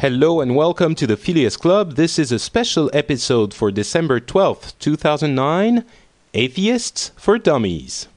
Hello and welcome to The Phileas Club. This is a special episode for December 12th, 2009, Atheists for Dummies.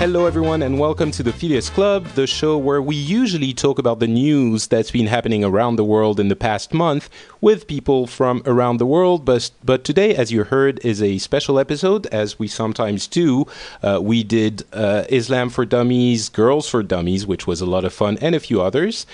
Hello everyone and welcome to the Phileas Club, the show where we usually talk about the news that's been happening around the world in the past month with people from around the world, but today, as you heard, is a special episode, as we sometimes do. We did Islam for Dummies, Girls for Dummies, which was a lot of fun, and a few others.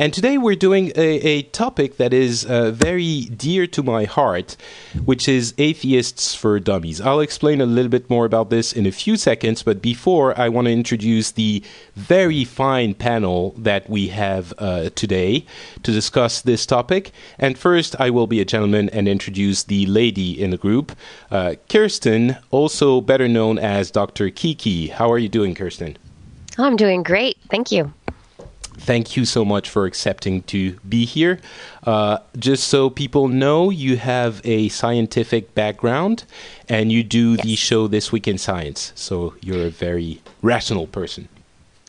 And today we're doing a topic that is very dear to my heart, which is Atheists for Dummies. I'll explain a little bit more about this in a few seconds, but before, I want to introduce the very fine panel that we have today to discuss this topic. And first, I will be a gentleman and introduce the lady in the group, Kirsten, also better known as Dr. Kiki. How are you doing, Kirsten? I'm doing great. Thank you. Thank you so much for accepting to be here. Just so people know, you have a scientific background, and you do the show This Week in Science, so you're a very rational person.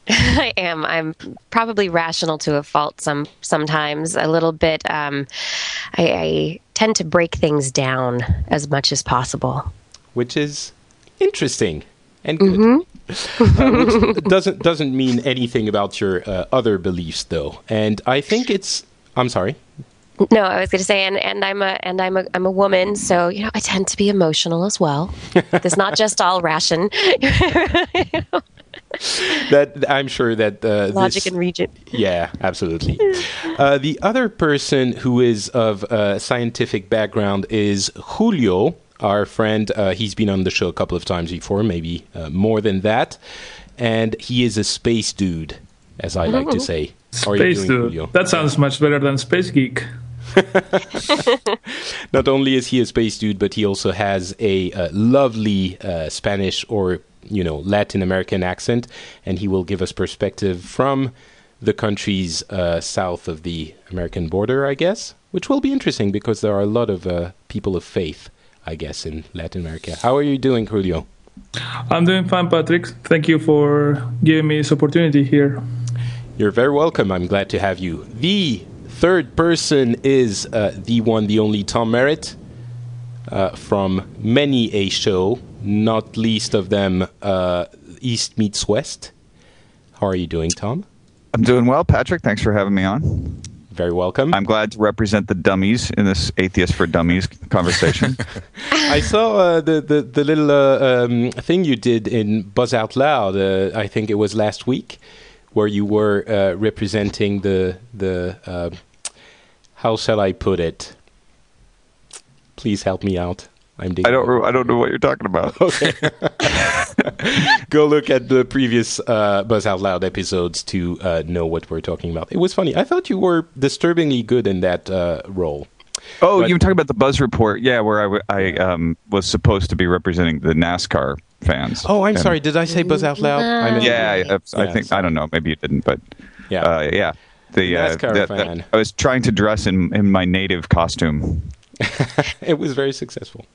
I am. I'm probably rational to a fault sometimes, a little bit. I tend to break things down as much as possible. Which is interesting and good. Mm-hmm. Which doesn't mean anything about your other beliefs, though. And I think it's. I'm sorry. No, I was going to say, and I'm a woman, so you know I tend to be emotional as well. It's not just all ration. You know? That I'm sure that logic and region. Yeah, absolutely. The other person who is of scientific background is Julio. Our friend, he's been on the show a couple of times before, maybe more than that. And he is a space dude, as I like to say. Space dude. That sounds much better than space geek. Not only is he a space dude, but he also has a lovely Spanish or, you know, Latin American accent. And he will give us perspective from the countries south of the American border, I guess, which will be interesting because there are a lot of people of faith, I guess, in Latin America. How are you doing, Julio? I'm doing fine, Patrick. Thank you for giving me this opportunity here. You're very welcome. I'm glad to have you. The third person is the one, the only Tom Merritt from many a show, not least of them East Meets West. How are you doing, Tom? I'm doing well, Patrick. Thanks for having me on. Very welcome. I'm glad to represent the dummies in this Atheist for Dummies conversation. I saw the little thing you did in Buzz Out Loud, I think it was last week, where you were representing the how shall I put it? Please help me out. I don't know what you're talking about. Okay. Go look at the previous Buzz Out Loud episodes to know what we're talking about. It was funny. I thought you were disturbingly good in that role. Oh, you were talking about the Buzz Report, yeah, where I was supposed to be representing the NASCAR fans. Oh, I'm sorry. Did I say Buzz Out Loud? I think, I don't know. Maybe you didn't, but yeah. Yeah. The NASCAR fan. I was trying to dress in my native costume. It was very successful.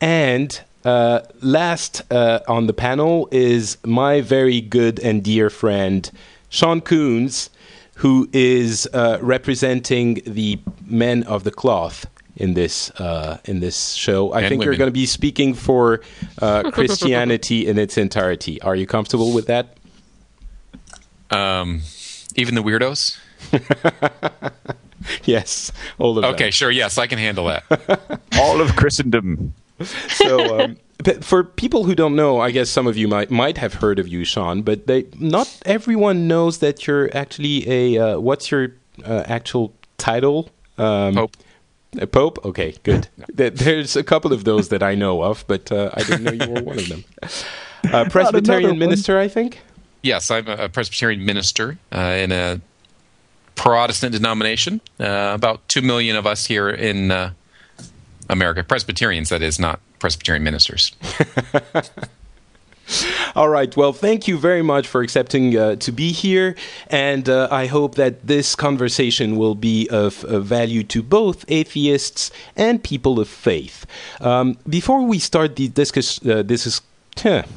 And last on the panel is my very good and dear friend, Sean Coons, who is representing the men of the cloth in this show. I think women. You're going to be speaking for Christianity in its entirety. Are you comfortable with that? Even the weirdos? Yes, all of that. Okay, sure, yes, I can handle that. All of Christendom. So, for people who don't know, I guess some of you might have heard of you, Sean, but not everyone knows that you're actually a, what's your actual title? Pope. A Pope? Okay, good. No. There's a couple of those that I know of, but I didn't know you were one of them. Presbyterian minister, I think? Yes, I'm a Presbyterian minister in a Protestant denomination. About 2 million of us here in America, Presbyterians, that is, not Presbyterian ministers. All right. Well, thank you very much for accepting to be here. And I hope that this conversation will be of value to both atheists and people of faith. Before we start the discussion,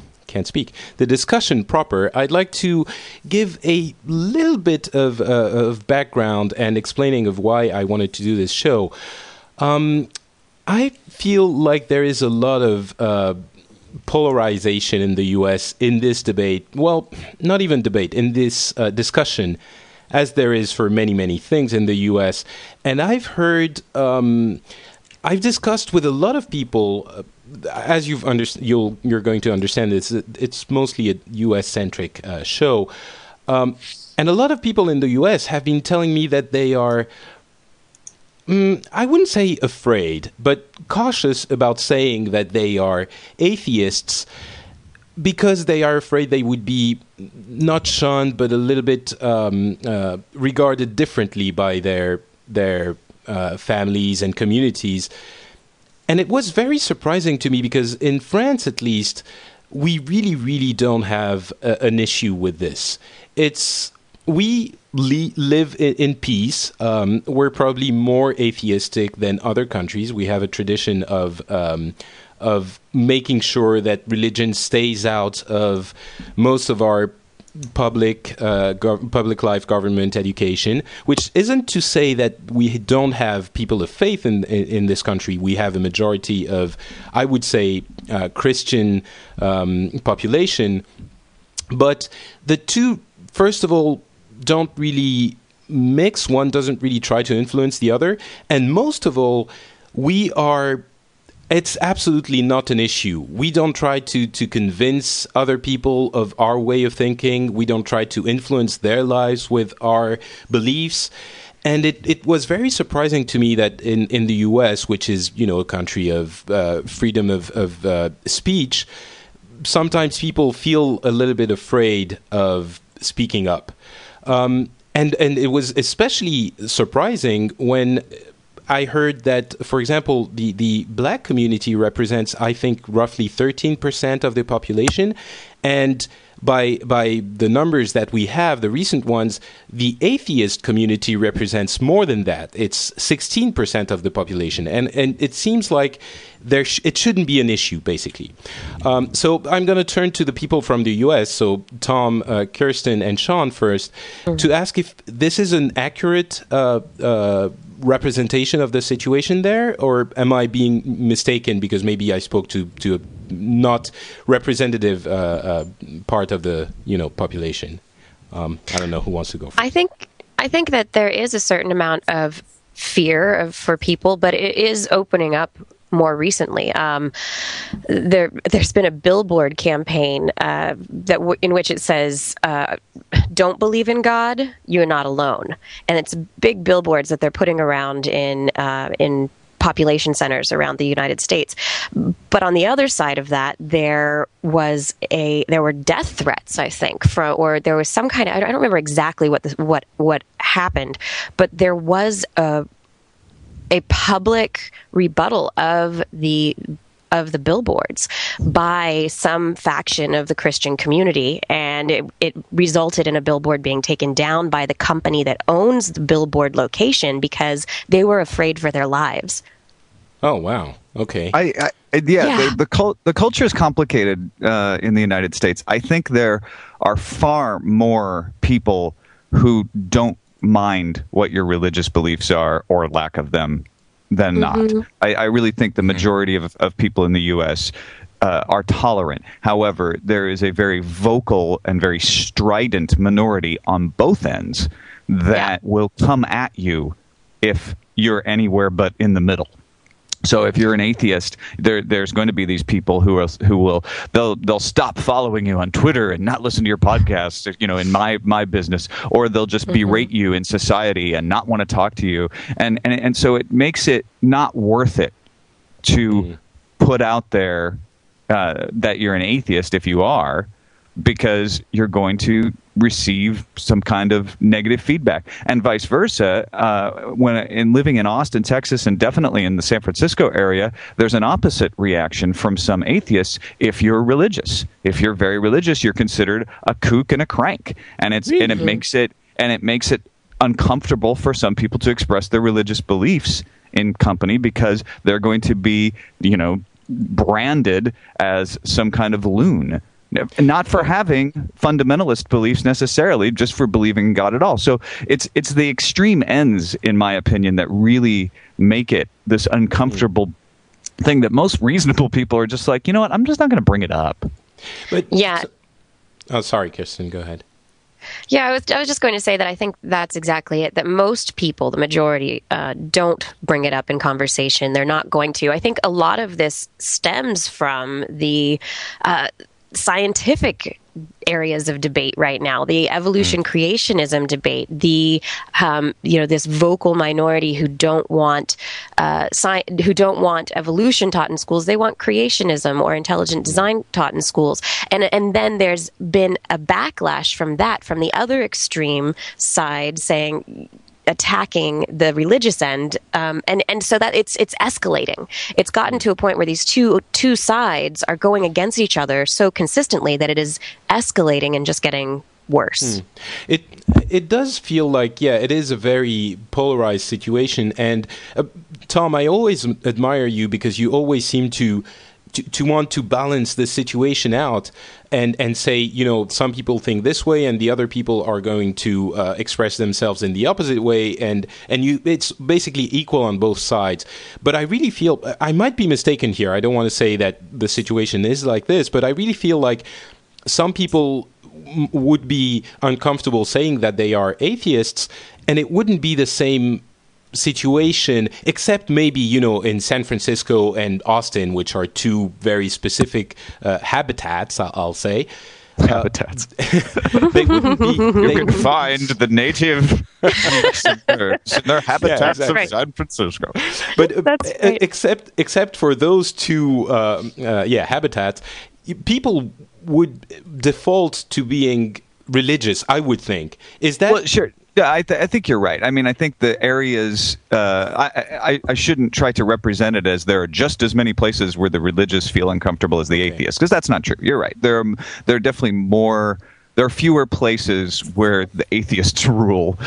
the discussion proper, I'd like to give a little bit of background and explaining of why I wanted to do this show. I feel like there is a lot of polarization in the U.S. in this debate. Well, not even debate, in this discussion, as there is for many, many things in the U.S. And I've heard, I've discussed with a lot of people, as you're going to understand this, it's mostly a U.S.-centric show. And a lot of people in the U.S. have been telling me that they are, I wouldn't say afraid, but cautious about saying that they are atheists because they are afraid they would be not shunned, but a little bit regarded differently by their families and communities. And it was very surprising to me because in France, at least, we really, really don't have an issue with this. We live in peace. We're probably more atheistic than other countries. We have a tradition of making sure that religion stays out of most of our public public life, government, education, which isn't to say that we don't have people of faith in this country. We have a majority of, I would say, Christian population. But the two, first of all, don't really mix. One doesn't really try to influence the other. And most of all, it's absolutely not an issue. We don't try to convince other people of our way of thinking. We don't try to influence their lives with our beliefs. And it was very surprising to me that in the U.S., which is, you know, a country of freedom of speech, sometimes people feel a little bit afraid of speaking up. And it was especially surprising when I heard that, for example, the black community represents, I think, roughly 13% of the population. And by the numbers that we have, the recent ones, the atheist community represents more than that. It's 16% of the population. And it seems like it shouldn't be an issue, basically. So I'm going to turn to the people from the U.S., so Tom, Kirsten, and Sean first, to ask if this is an accurate representation of the situation there, or am I being mistaken because maybe I spoke to a not representative part of the population? I don't know who wants to go first. I think that there is a certain amount of fear for people, but it is opening up more recently. There's been a billboard campaign in which it says, "Don't believe in God, you're not alone," and it's big billboards that they're putting around in population centers around the United States. But on the other side of that, there were death threats, I think, or there was some kind of, I don't remember exactly what happened, but there was a public rebuttal of the billboards by some faction of the Christian community, and it resulted in a billboard being taken down by the company that owns the billboard location because they were afraid for their lives. Oh, wow. Okay. Yeah. The culture is complicated in the United States. I think there are far more people who don't mind what your religious beliefs are or lack of them than not. I really think the majority of people in the U.S. Are tolerant. However, there is a very vocal and very strident minority on both ends that will come at you if you're anywhere but in the middle. So if you're an atheist, there's going to be these people who will stop following you on Twitter and not listen to your podcasts, in my business, or they'll just berate you in society and not want to talk to you. And so it makes it not worth it to put out there that you're an atheist if you are, because you're going to receive some kind of negative feedback, and vice versa. When living in Austin, Texas, and definitely in the San Francisco area, there's an opposite reaction from some atheists. If you're religious, if you're very religious, you're considered a kook and a crank, and it's really? and it makes it uncomfortable for some people to express their religious beliefs in company, because they're going to be, you know, branded as some kind of loon. Not for having fundamentalist beliefs necessarily, just for believing in God at all. So it's the extreme ends, in my opinion, that really make it this uncomfortable thing that most reasonable people are just like, you know what, I'm just not going to bring it up. But yeah. Oh, sorry, Kirsten, go ahead. Yeah, I was just going to say that I think that's exactly it, that most people, the majority, don't bring it up in conversation. They're not going to. I think a lot of this stems from the scientific areas of debate right now, the evolution creationism debate, the this vocal minority who don't want evolution taught in schools. They want creationism or intelligent design taught in schools, and then there's been a backlash from that, from the other extreme side, saying, attacking the religious end, and so that it's escalating. It's gotten to a point where these two sides are going against each other so consistently that it is escalating and just getting worse. It does feel like, yeah, it is a very polarized situation. And Tom, I always admire you because you always seem to want to balance the situation out and say, you know, some people think this way and the other people are going to express themselves in the opposite way, and it's basically equal on both sides. But I really feel, I might be mistaken here, I don't want to say that the situation is like this, but I really feel like some people would be uncomfortable saying that they are atheists, and it wouldn't be the same situation, except maybe, you know, in San Francisco and Austin, which are two very specific habitats, I'll say. Habitats. They wouldn't be. You can find the native in their habitats, yeah, exactly, of San Francisco. But except for those two, habitats, people would default to being religious, I would think. Is that... Well, sure. Yeah, I think you're right. I mean, I think the areas, I shouldn't try to represent it as there are just as many places where the religious feel uncomfortable as the atheists, because that's not true. You're right. There are definitely more, there are fewer places where the atheists rule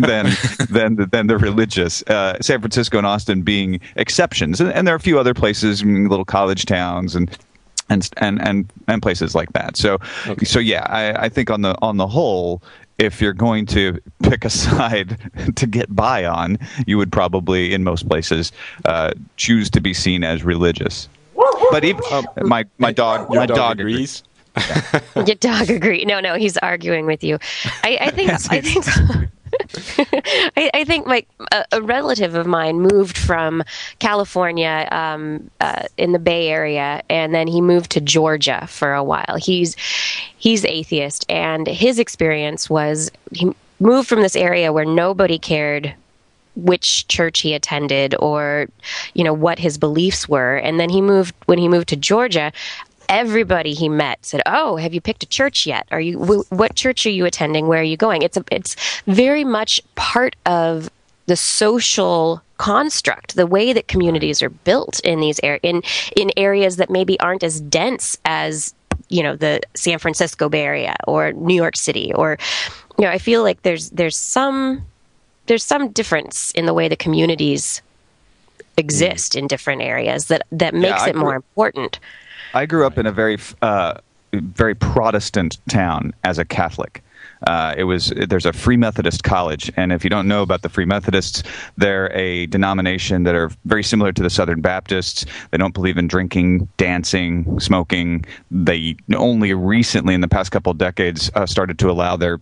than the religious. San Francisco and Austin being exceptions. And there are a few other places, little college towns and places like that. So, okay. So yeah, I think on the whole, if you're going to pick a side to get by on, you would probably, in most places, choose to be seen as religious. But even my dog agrees. Yeah. Your dog agrees. No, he's arguing with you. I think a relative of mine moved from California in the Bay Area, and then he moved to Georgia for a while. He's atheist, and his experience was he moved from this area where nobody cared which church he attended or, you know, what his beliefs were, and then when he moved to Georgia, everybody he met said, "Oh, have you picked a church yet? Are you? What church are you attending? Where are you going?" It's very much part of the social construct, the way that communities are built in these in areas that maybe aren't as dense as, you know, the San Francisco Bay Area or New York City, or, you know, I feel like there's some difference in the way the communities exist in different areas that makes it more important. I grew up in a very, very Protestant town as a Catholic. There's a Free Methodist college, and if you don't know about the Free Methodists, they're a denomination that are very similar to the Southern Baptists. They don't believe in drinking, dancing, smoking. They only recently, in the past couple of decades, started to allow their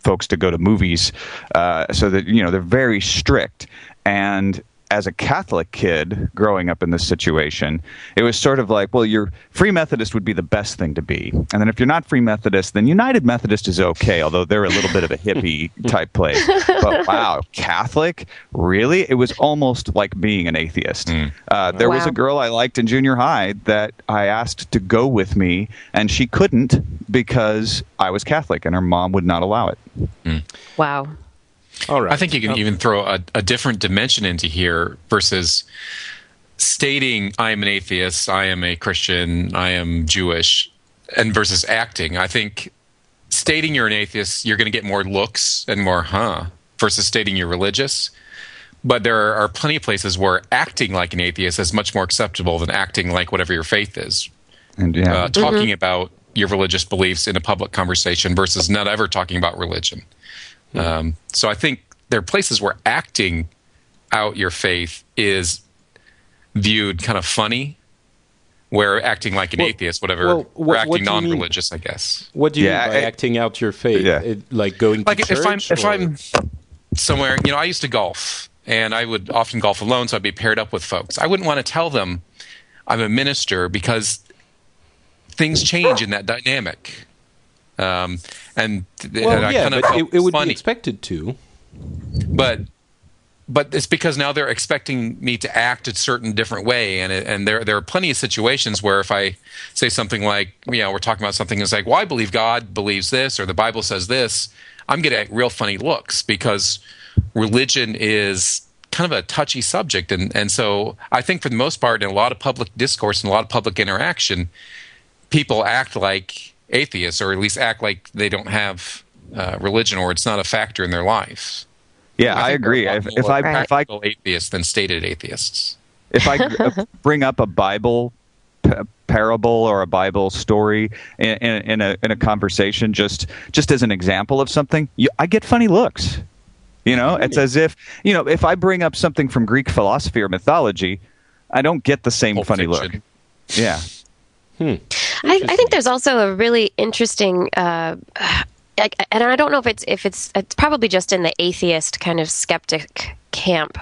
folks to go to movies, so that, you know, they're very strict. And as a Catholic kid growing up in this situation, it was sort of like, well, you're Free Methodist would be the best thing to be. And then if you're not Free Methodist, then United Methodist is okay, although they're a little bit of a hippie type place. But wow, Catholic? Really? It was almost like being an atheist. There was a girl I liked in junior high that I asked to go with me, and she couldn't because I was Catholic, and her mom would not allow it. Wow. All right. I think you can even throw a different dimension into here versus stating, I am an atheist, I am a Christian, I am Jewish, and versus acting. I think stating you're an atheist, you're going to get more looks and more, versus stating you're religious. But there are plenty of places where acting like an atheist is much more acceptable than acting like whatever your faith is. And talking about your religious beliefs in a public conversation versus not ever talking about religion. So I think there are places where acting out your faith is viewed kind of funny, where acting like an atheist, whatever, or acting non-religious, I guess. What do you mean by acting out your faith? It, like going to church? If I'm somewhere, I used to golf, and I would often golf alone, so I'd be paired up with folks. I wouldn't want to tell them I'm a minister because things change in that dynamic. It would be expected to, but it's because now they're expecting me to act a certain different way, and there are plenty of situations where if I say something like, we're talking about something that's like, well, I believe God believes this or the Bible says this, I'm getting real funny looks because religion is kind of a touchy subject, and so I think for the most part in a lot of public discourse and a lot of public interaction, people act like atheists, or at least act like they don't have religion, or it's not a factor in their life. Yeah, I agree. If I call atheists than stated atheists, if I bring up a Bible parable or a Bible story in a conversation, just as an example of something, I get funny looks. It's as if if I bring up something from Greek philosophy or mythology, I don't get the same funny look. Yeah. I think there's also a really interesting, and I don't know if it's probably just in the atheist kind of skeptic camp,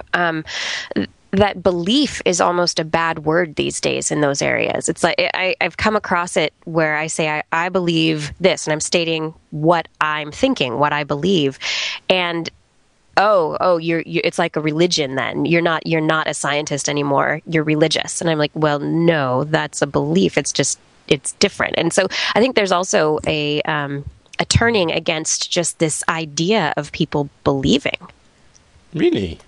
that belief is almost a bad word these days in those areas. It's like I've come across it where I say I believe this, and I'm stating what I'm thinking, what I believe, and you're it's like a religion then. You're not a scientist anymore. You're religious. And I'm like, well, no, that's a belief. It's different. And so I think there's also a turning against just this idea of people believing. Really?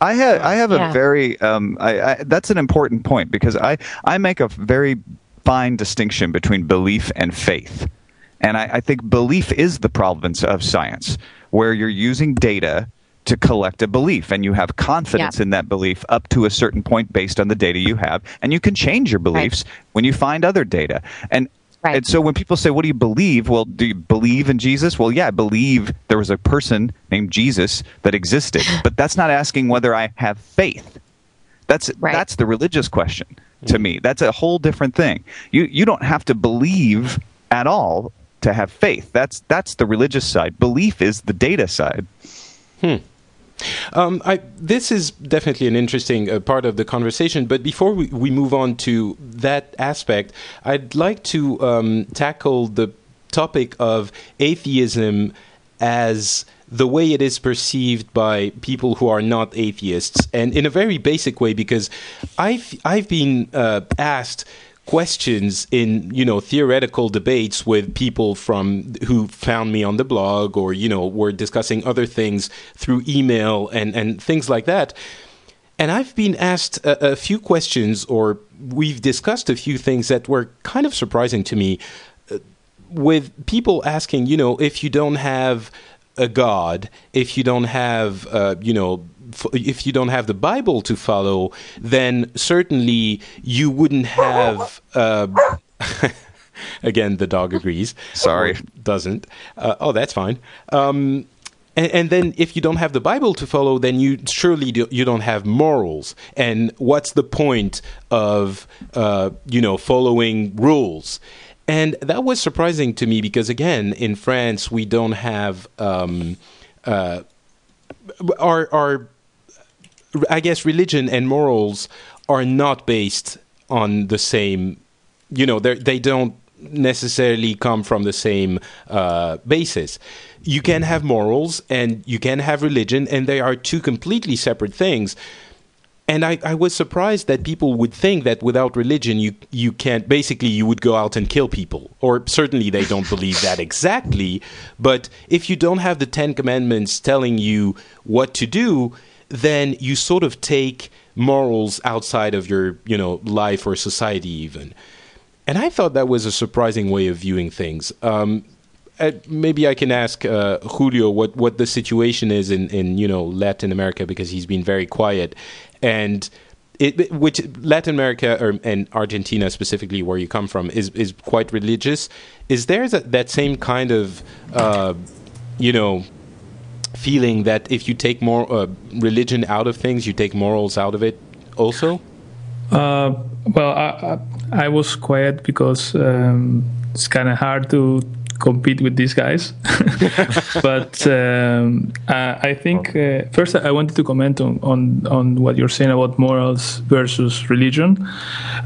I have a very that's an important point because I make a very fine distinction between belief and faith. And I think belief is the province of science, where you're using data to collect a belief, and you have confidence in that belief up to a certain point based on the data you have, and you can change your beliefs when you find other data. And so when people say, what do you believe? Well, do you believe in Jesus? Well, yeah, I believe there was a person named Jesus that existed, but that's not asking whether I have faith. That's the religious question to me. That's a whole different thing. You don't have to believe at all to have faith. That's the religious side. Belief is the data side. This is definitely an interesting part of the conversation, but before we move on to that aspect, I'd like to tackle the topic of atheism as the way it is perceived by people who are not atheists, and in a very basic way, because I've been asked questions in theoretical debates with people who found me on the blog or were discussing other things through email and things like that, and I've been asked a few questions, or we've discussed a few things that were kind of surprising to me, with people asking, if you don't have a God, if you don't have if you don't have the Bible to follow, then certainly you wouldn't have... again, the dog agrees. Sorry. Doesn't. That's fine. And then if you don't have the Bible to follow, then you don't have morals. And what's the point of, following rules? And that was surprising to me because, again, in France, we don't have... our I guess religion and morals are not based on the same, you know, they don't necessarily come from the same basis. You can have morals and you can have religion, and they are two completely separate things. And I was surprised that people would think that without religion you can't, basically you would go out and kill people. Or certainly they don't believe that exactly, but if you don't have the Ten Commandments telling you what to do, then you sort of take morals outside of your, you know, life or society even. And I thought that was a surprising way of viewing things. Maybe I can ask Julio what the situation is in, you know, Latin America, because he's been very quiet. And which Latin America and Argentina specifically, where you come from, is quite religious. Is there that same kind of, you know, feeling that if you take more religion out of things, you take morals out of it also? Well, I was quiet because it's kind of hard to compete with these guys. But I think first I wanted to comment on what you're saying about morals versus religion.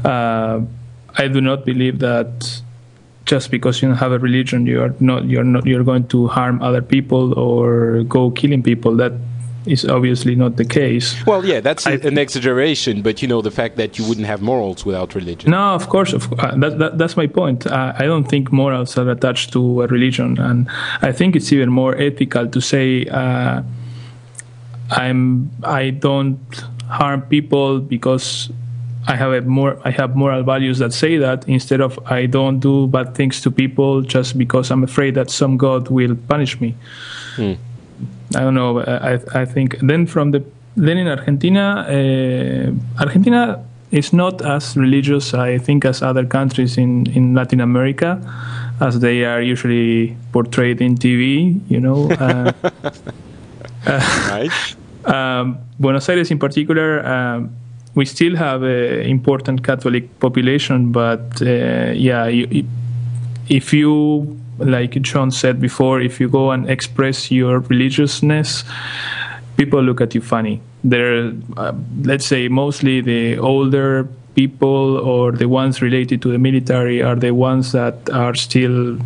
I do not believe that just because you don't have a religion, you're going to harm other people or go killing people. That is obviously not the case. Well, yeah, that's an exaggeration, but you know, the fact that you wouldn't have morals without religion. No, of course, that's my point. I don't think morals are attached to a religion, and I think it's even more ethical to say I don't harm people because I have moral values that say that, instead of I don't do bad things to people just because I'm afraid that some god will punish me. Mm. I don't know. I think then in Argentina is not as religious, I think, as other countries in Latin America, as they are usually portrayed in TV. You know, nice. Buenos Aires, in particular. We still have an important Catholic population, but if you, like John said before, if you go and express your religiousness, people look at you funny. They're, let's say, mostly the older people or the ones related to the military are the ones that are still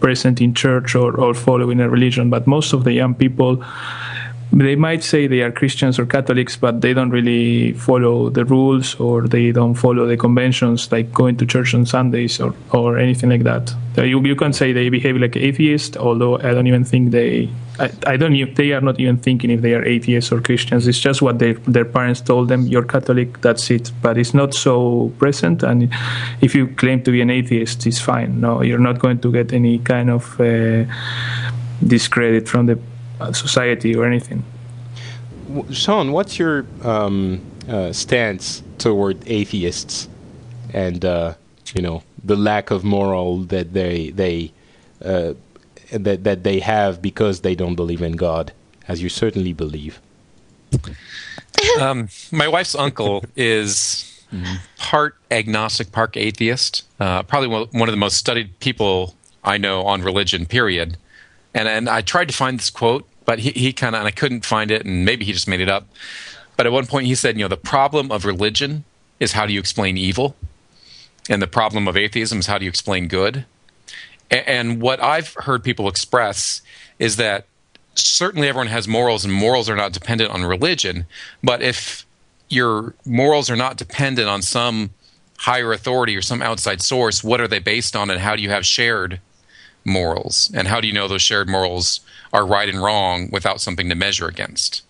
present in church or following a religion, but most of the young people, they might say they are Christians or Catholics, but they don't really follow the rules, or they don't follow the conventions, like going to church on Sundays or anything like that. You can say they behave like atheists, although I don't even think they are not even thinking if they are atheists or Christians. It's just what their parents told them, you're Catholic, that's it. But it's not so present, and if you claim to be an atheist, it's fine. No, you're not going to get any kind of discredit from the society or anything. Sean, what's your stance toward atheists and you know, the lack of moral that they have because they don't believe in God, as you certainly believe? My wife's uncle is part agnostic, part atheist. Probably one of the most studied people I know on religion, period. And I tried to find this quote, but he kind of, and I couldn't find it, and maybe he just made it up. But at one point he said, you know, the problem of religion is how do you explain evil, and the problem of atheism is how do you explain good. And what I've heard people express is that certainly everyone has morals, and morals are not dependent on religion, but if your morals are not dependent on some higher authority or some outside source, what are they based on, and how do you have shared morals, and how do you know those shared morals are right and wrong without something to measure against?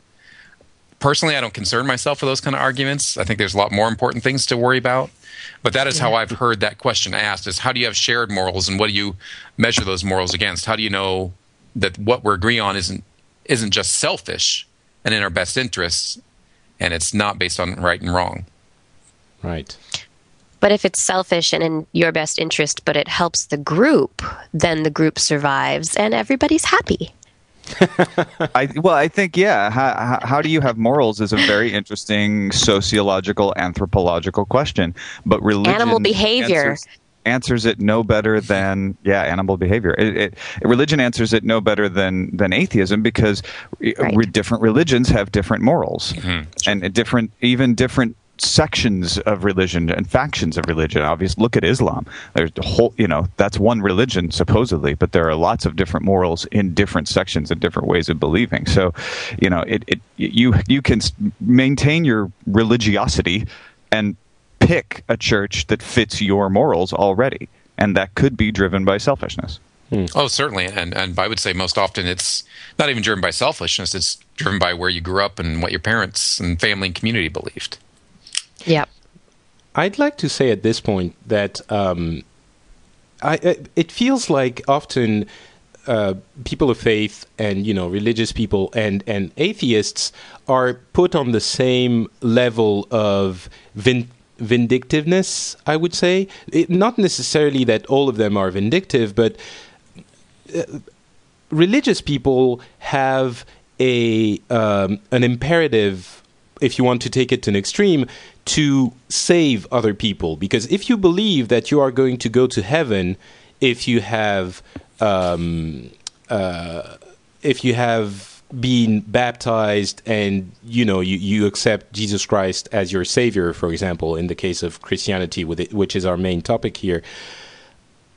Personally, I don't concern myself with those kind of arguments. I think there's a lot more important things to worry about. But that is how I've heard that question asked, is how do you have shared morals, and what do you measure those morals against? How do you know that what we're agreeing on isn't just selfish and in our best interests, and it's not based on right and wrong? Right. But if it's selfish and in your best interest, but it helps the group, then the group survives and everybody's happy. I think, yeah. How do you have morals is a very interesting sociological, anthropological question. But religion, animal behavior. answers it no better than, animal behavior. Religion answers it no better than atheism, because different religions have different morals, and different sections of religion and factions of religion. Obviously, look at Islam. There's the whole, that's one religion supposedly, but there are lots of different morals in different sections and different ways of believing. So, you can maintain your religiosity and pick a church that fits your morals already, and that could be driven by selfishness. Oh, certainly, and I would say most often it's not even driven by selfishness; it's driven by where you grew up and what your parents and family and community believed. Yeah, I'd like to say at this point that it feels like often people of faith and religious people and atheists are put on the same level of vindictiveness. I would say not necessarily that all of them are vindictive, but religious people have an imperative, if you want to take it to an extreme, to save other people. Because if you believe that you are going to go to heaven if you have been baptized and you accept Jesus Christ as your savior, for example, in the case of Christianity, which is our main topic here,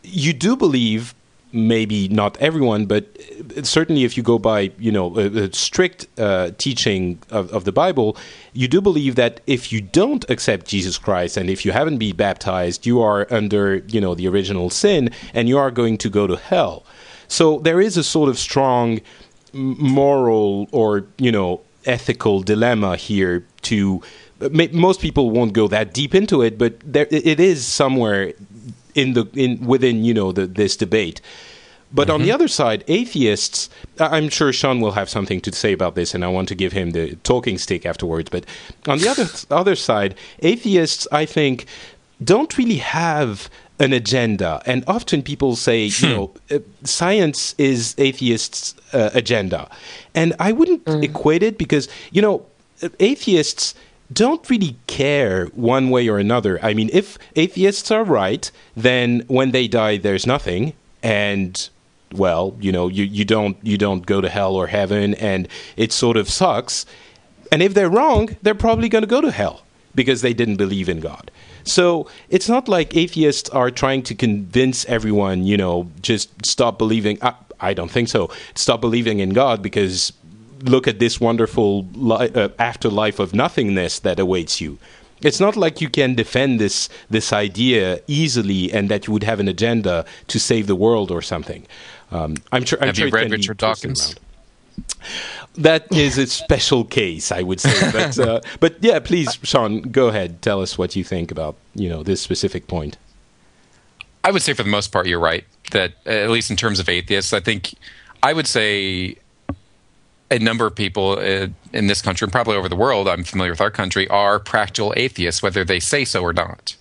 you do believe. Maybe not everyone, but certainly if you go by, a strict teaching of the Bible, you do believe that if you don't accept Jesus Christ and if you haven't been baptized, you are under, the original sin and you are going to go to hell. So there is a sort of strong moral or, ethical dilemma here to... Most people won't go that deep into it, but it is somewhere... within this debate, but on the other side, atheists. I'm sure Sean will have something to say about this, and I want to give him the talking stick afterwards. But on the other side, atheists, I think, don't really have an agenda, and often people say, science is atheists' agenda, and I wouldn't equate it because atheists don't really care one way or another. I mean, if atheists are right, then when they die, there's nothing, and well, you don't go to hell or heaven, and it sort of sucks. And if they're wrong, they're probably going to go to hell because they didn't believe in God. So it's not like atheists are trying to convince everyone, just stop believing. I don't think so. Stop believing in God because. Look at this wonderful afterlife of nothingness that awaits you. It's not like you can defend this idea easily and that you would have an agenda to save the world or something. Have you read Richard Dawkins? That is a special case, I would say. But yeah, please, Sean, go ahead. Tell us what you think about this specific point. I would say for the most part you're right, that at least in terms of atheists, I think I would say... A number of people in this country, and probably over the world, I'm familiar with our country, are practical atheists, whether they say so or not.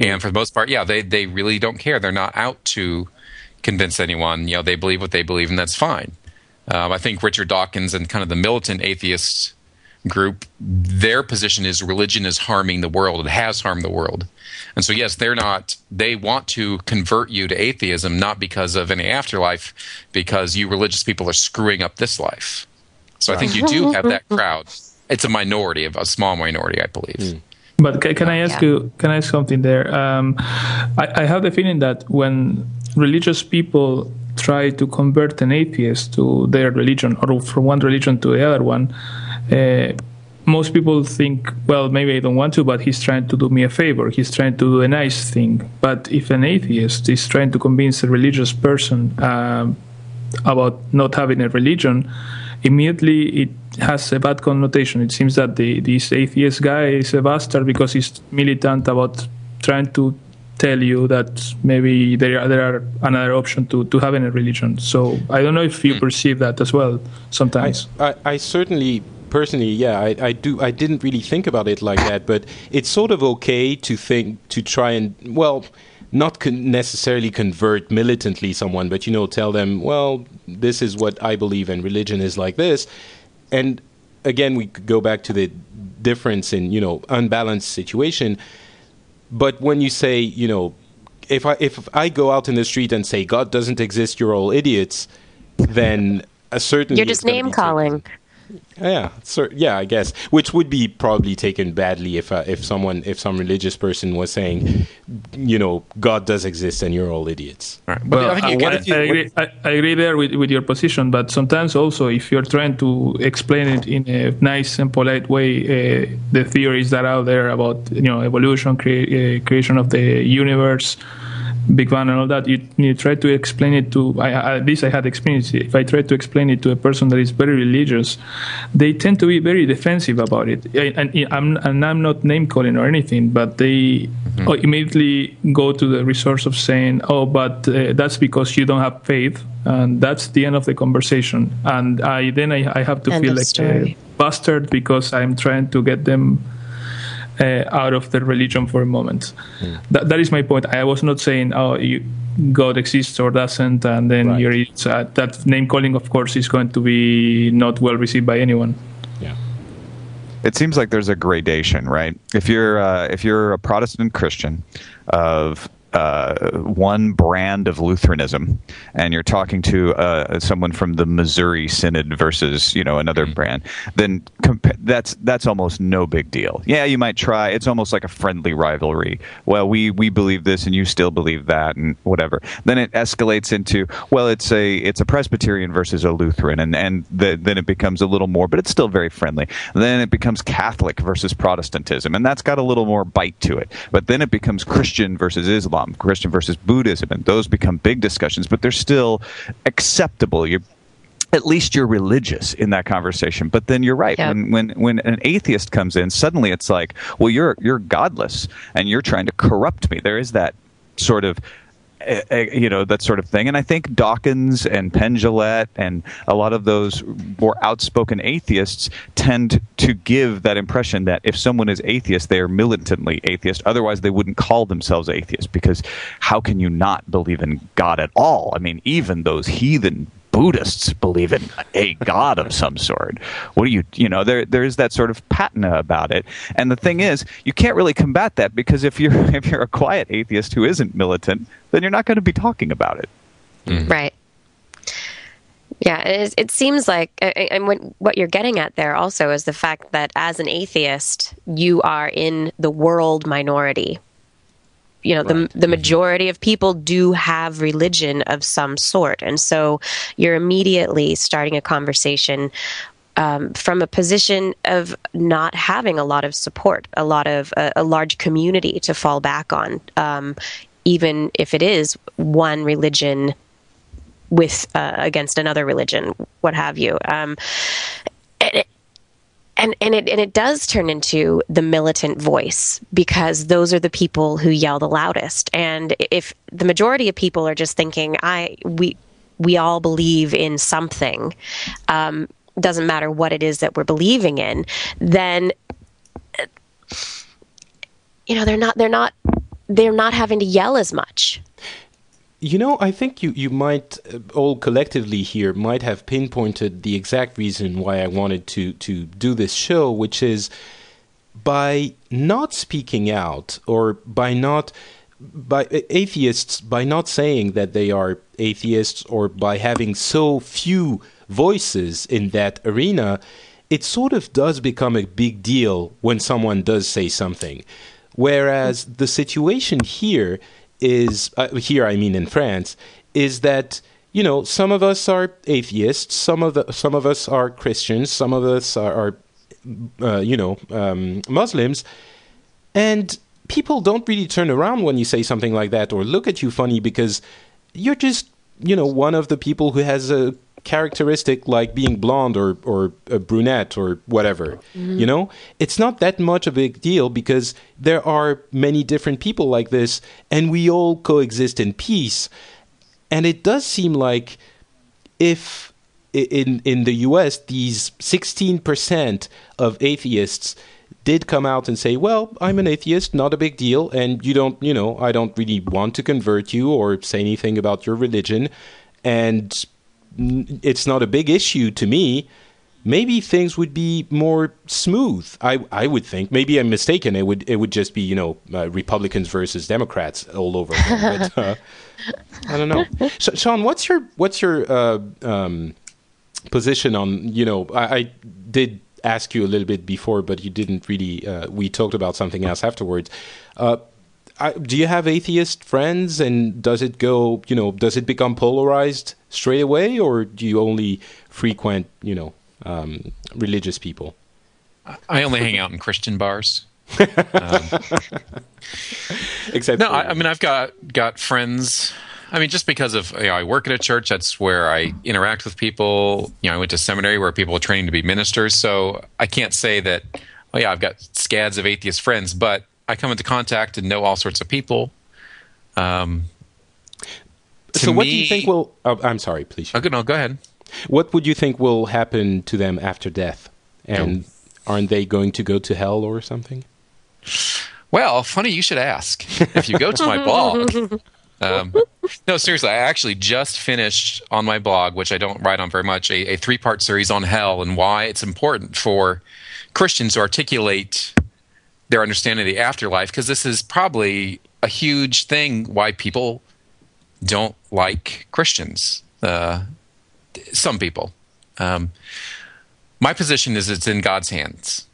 And for the most part, they really don't care. They're not out to convince anyone. They believe what they believe, and that's fine. I think Richard Dawkins and kind of the militant atheist group, their position is religion is harming the world. It has harmed the world. And so, yes, they want to convert you to atheism, not because of any afterlife, because you religious people are screwing up this life. So I think you do have that crowd. It's a minority, a small minority, I believe. But can I ask you? Can I ask something there? I have the feeling that when religious people try to convert an atheist to their religion or from one religion to the other one, most people think, well, maybe I don't want to, but he's trying to do me a favor. He's trying to do a nice thing. But if an atheist is trying to convince a religious person about not having a religion, immediately it has a bad connotation. It seems that this atheist guy is a bastard because he's militant about trying to tell you that maybe there are another option to having a religion. So I don't know if you perceive that as well sometimes. I certainly... Personally, I do. I didn't really think about it like that, but it's sort of okay to try and not necessarily convert militantly someone, but tell them, well, this is what I believe, and religion is like this. And again, we could go back to the difference in unbalanced situation. But when you say if I go out in the street and say God doesn't exist, you're all idiots, then certainly you're just name calling. Yeah, so, yeah, I guess, which would be probably taken badly if some religious person was saying, you know, God does exist and you're all idiots. All right. Well, I agree there with your position, but sometimes also if you're trying to explain it in a nice and polite way, the theories that are out there about, you know, evolution, creation of the universe, Big Bang and all that, you try to explain it to, at least I had experience, if I try to explain it to a person that is very religious, they tend to be very defensive about it. I'm not name-calling or anything, but they immediately go to the resource of saying, oh, but that's because you don't have faith, and that's the end of the conversation. And I have to feel like a bastard because I'm trying to get them out of the religion for a moment. Yeah. That is my point. I was not saying, God exists or doesn't, and then right. That name calling, of course, is going to be not well received by anyone. Yeah, it seems like there's a gradation, right? If you're a Protestant Christian of one brand of Lutheranism, and you're talking to someone from the Missouri Synod versus, you know, another brand, then that's almost no big deal. Yeah, you might try. It's almost like a friendly rivalry. Well, we believe this, and you still believe that, and whatever. Then it escalates into, well, it's a Presbyterian versus a Lutheran, and then it becomes a little more, but it's still very friendly. And then it becomes Catholic versus Protestantism, and that's got a little more bite to it. But then it becomes Christian versus Islam, Christian versus Buddhism, and those become big discussions, but they're still acceptable. At least you're religious in that conversation. But then you're right. Yeah. When an atheist comes in, suddenly it's like, well, you're godless and you're trying to corrupt me. There is that sort of that sort of thing. And I think Dawkins and Penn Jillette and a lot of those more outspoken atheists tend to give that impression that if someone is atheist, they are militantly atheist. Otherwise, they wouldn't call themselves atheist, because how can you not believe in God at all? I mean, even those heathen Buddhists believe in a god of some sort. What do you know? There is that sort of patina about it, and the thing is, you can't really combat that, because if you're a quiet atheist who isn't militant, then you're not going to be talking about it, right? Yeah, it seems like, and what you're getting at there also is the fact that as an atheist, you are in the world minority. You know, right. The majority of people do have religion of some sort. And so you're immediately starting a conversation from a position of not having a lot of support, a lot of a large community to fall back on, even if it is one religion with against another religion, what have you. And it does turn into the militant voice, because those are the people who yell the loudest. And if the majority of people are just thinking, we all believe in something, doesn't matter what it is that we're believing in, then you know they're not having to yell as much. You know, I think you might all collectively here might have pinpointed the exact reason why I wanted to do this show, which is by not speaking out, or by not saying that they are atheists, or by having so few voices in that arena, it sort of does become a big deal when someone does say something. Whereas the situation here is, here I mean in France, is that, you know, some of us are atheists, some of us are Christians, some of us are Muslims, and people don't really turn around when you say something like that or look at you funny, because you're just, you know, one of the people who has a characteristic like being blonde or a brunette or whatever. You know, it's not that much a big deal, because there are many different people like this, and we all coexist in peace. And it does seem like if in the US these 16% of atheists did come out and say, well, I'm an atheist, not a big deal, and I don't really want to convert you or say anything about your religion, and it's not a big issue to me, maybe things would be more smooth. I would think. Maybe I'm mistaken. It would just be, Republicans versus Democrats all over again. But, I don't know. So, Sean, what's your position on, I did ask you a little bit before, but you didn't really, we talked about something else afterwards. Do you have atheist friends, and does it go, does it become polarized straight away, or do you only frequent, religious people? I only hang out in Christian bars. Except no, I mean, I've got friends. I mean, just because of, I work at a church, that's where I interact with people. I went to seminary where people were training to be ministers. So I can't say that, I've got scads of atheist friends, but I come into contact and know all sorts of people. So what do you think will... Oh, I'm sorry, please. Oh, no, go ahead. What would you think will happen to them after death? And aren't they going to go to hell or something? Well, funny you should ask. If you go to my blog... no, seriously, I actually just finished on my blog, which I don't write on very much, a three-part series on hell and why it's important for Christians to articulate their understanding of the afterlife, because this is probably a huge thing why people don't like Christians, some people. My position is it's in God's hands,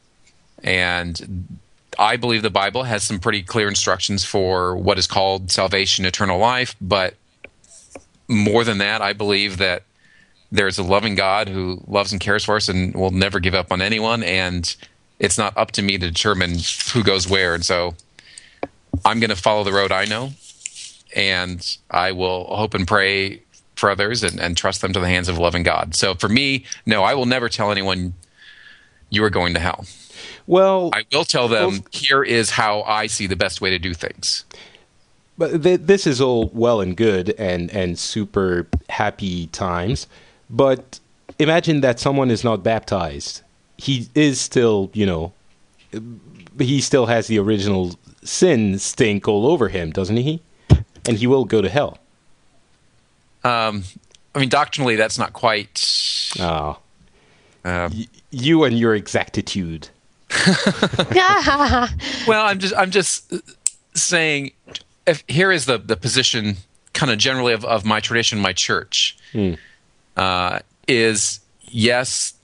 and I believe the Bible has some pretty clear instructions for what is called salvation, eternal life, but more than that, I believe that there's a loving God who loves and cares for us and will never give up on anyone, and it's not up to me to determine who goes where, and so I'm going to follow the road I know, and I will hope and pray for others and trust them to the hands of a loving God. So for me, no, I will never tell anyone you are going to hell. Well, I will tell them, here is how I see the best way to do things. But this is all well and good and super happy times. But imagine that someone is not baptized. He is still, he still has the original sin stink all over him, doesn't he? And he will go to hell. I mean, doctrinally, that's not quite... Oh. You and your exactitude. Well, I'm just saying, here is the position, kind of generally of my tradition, my church, is yes,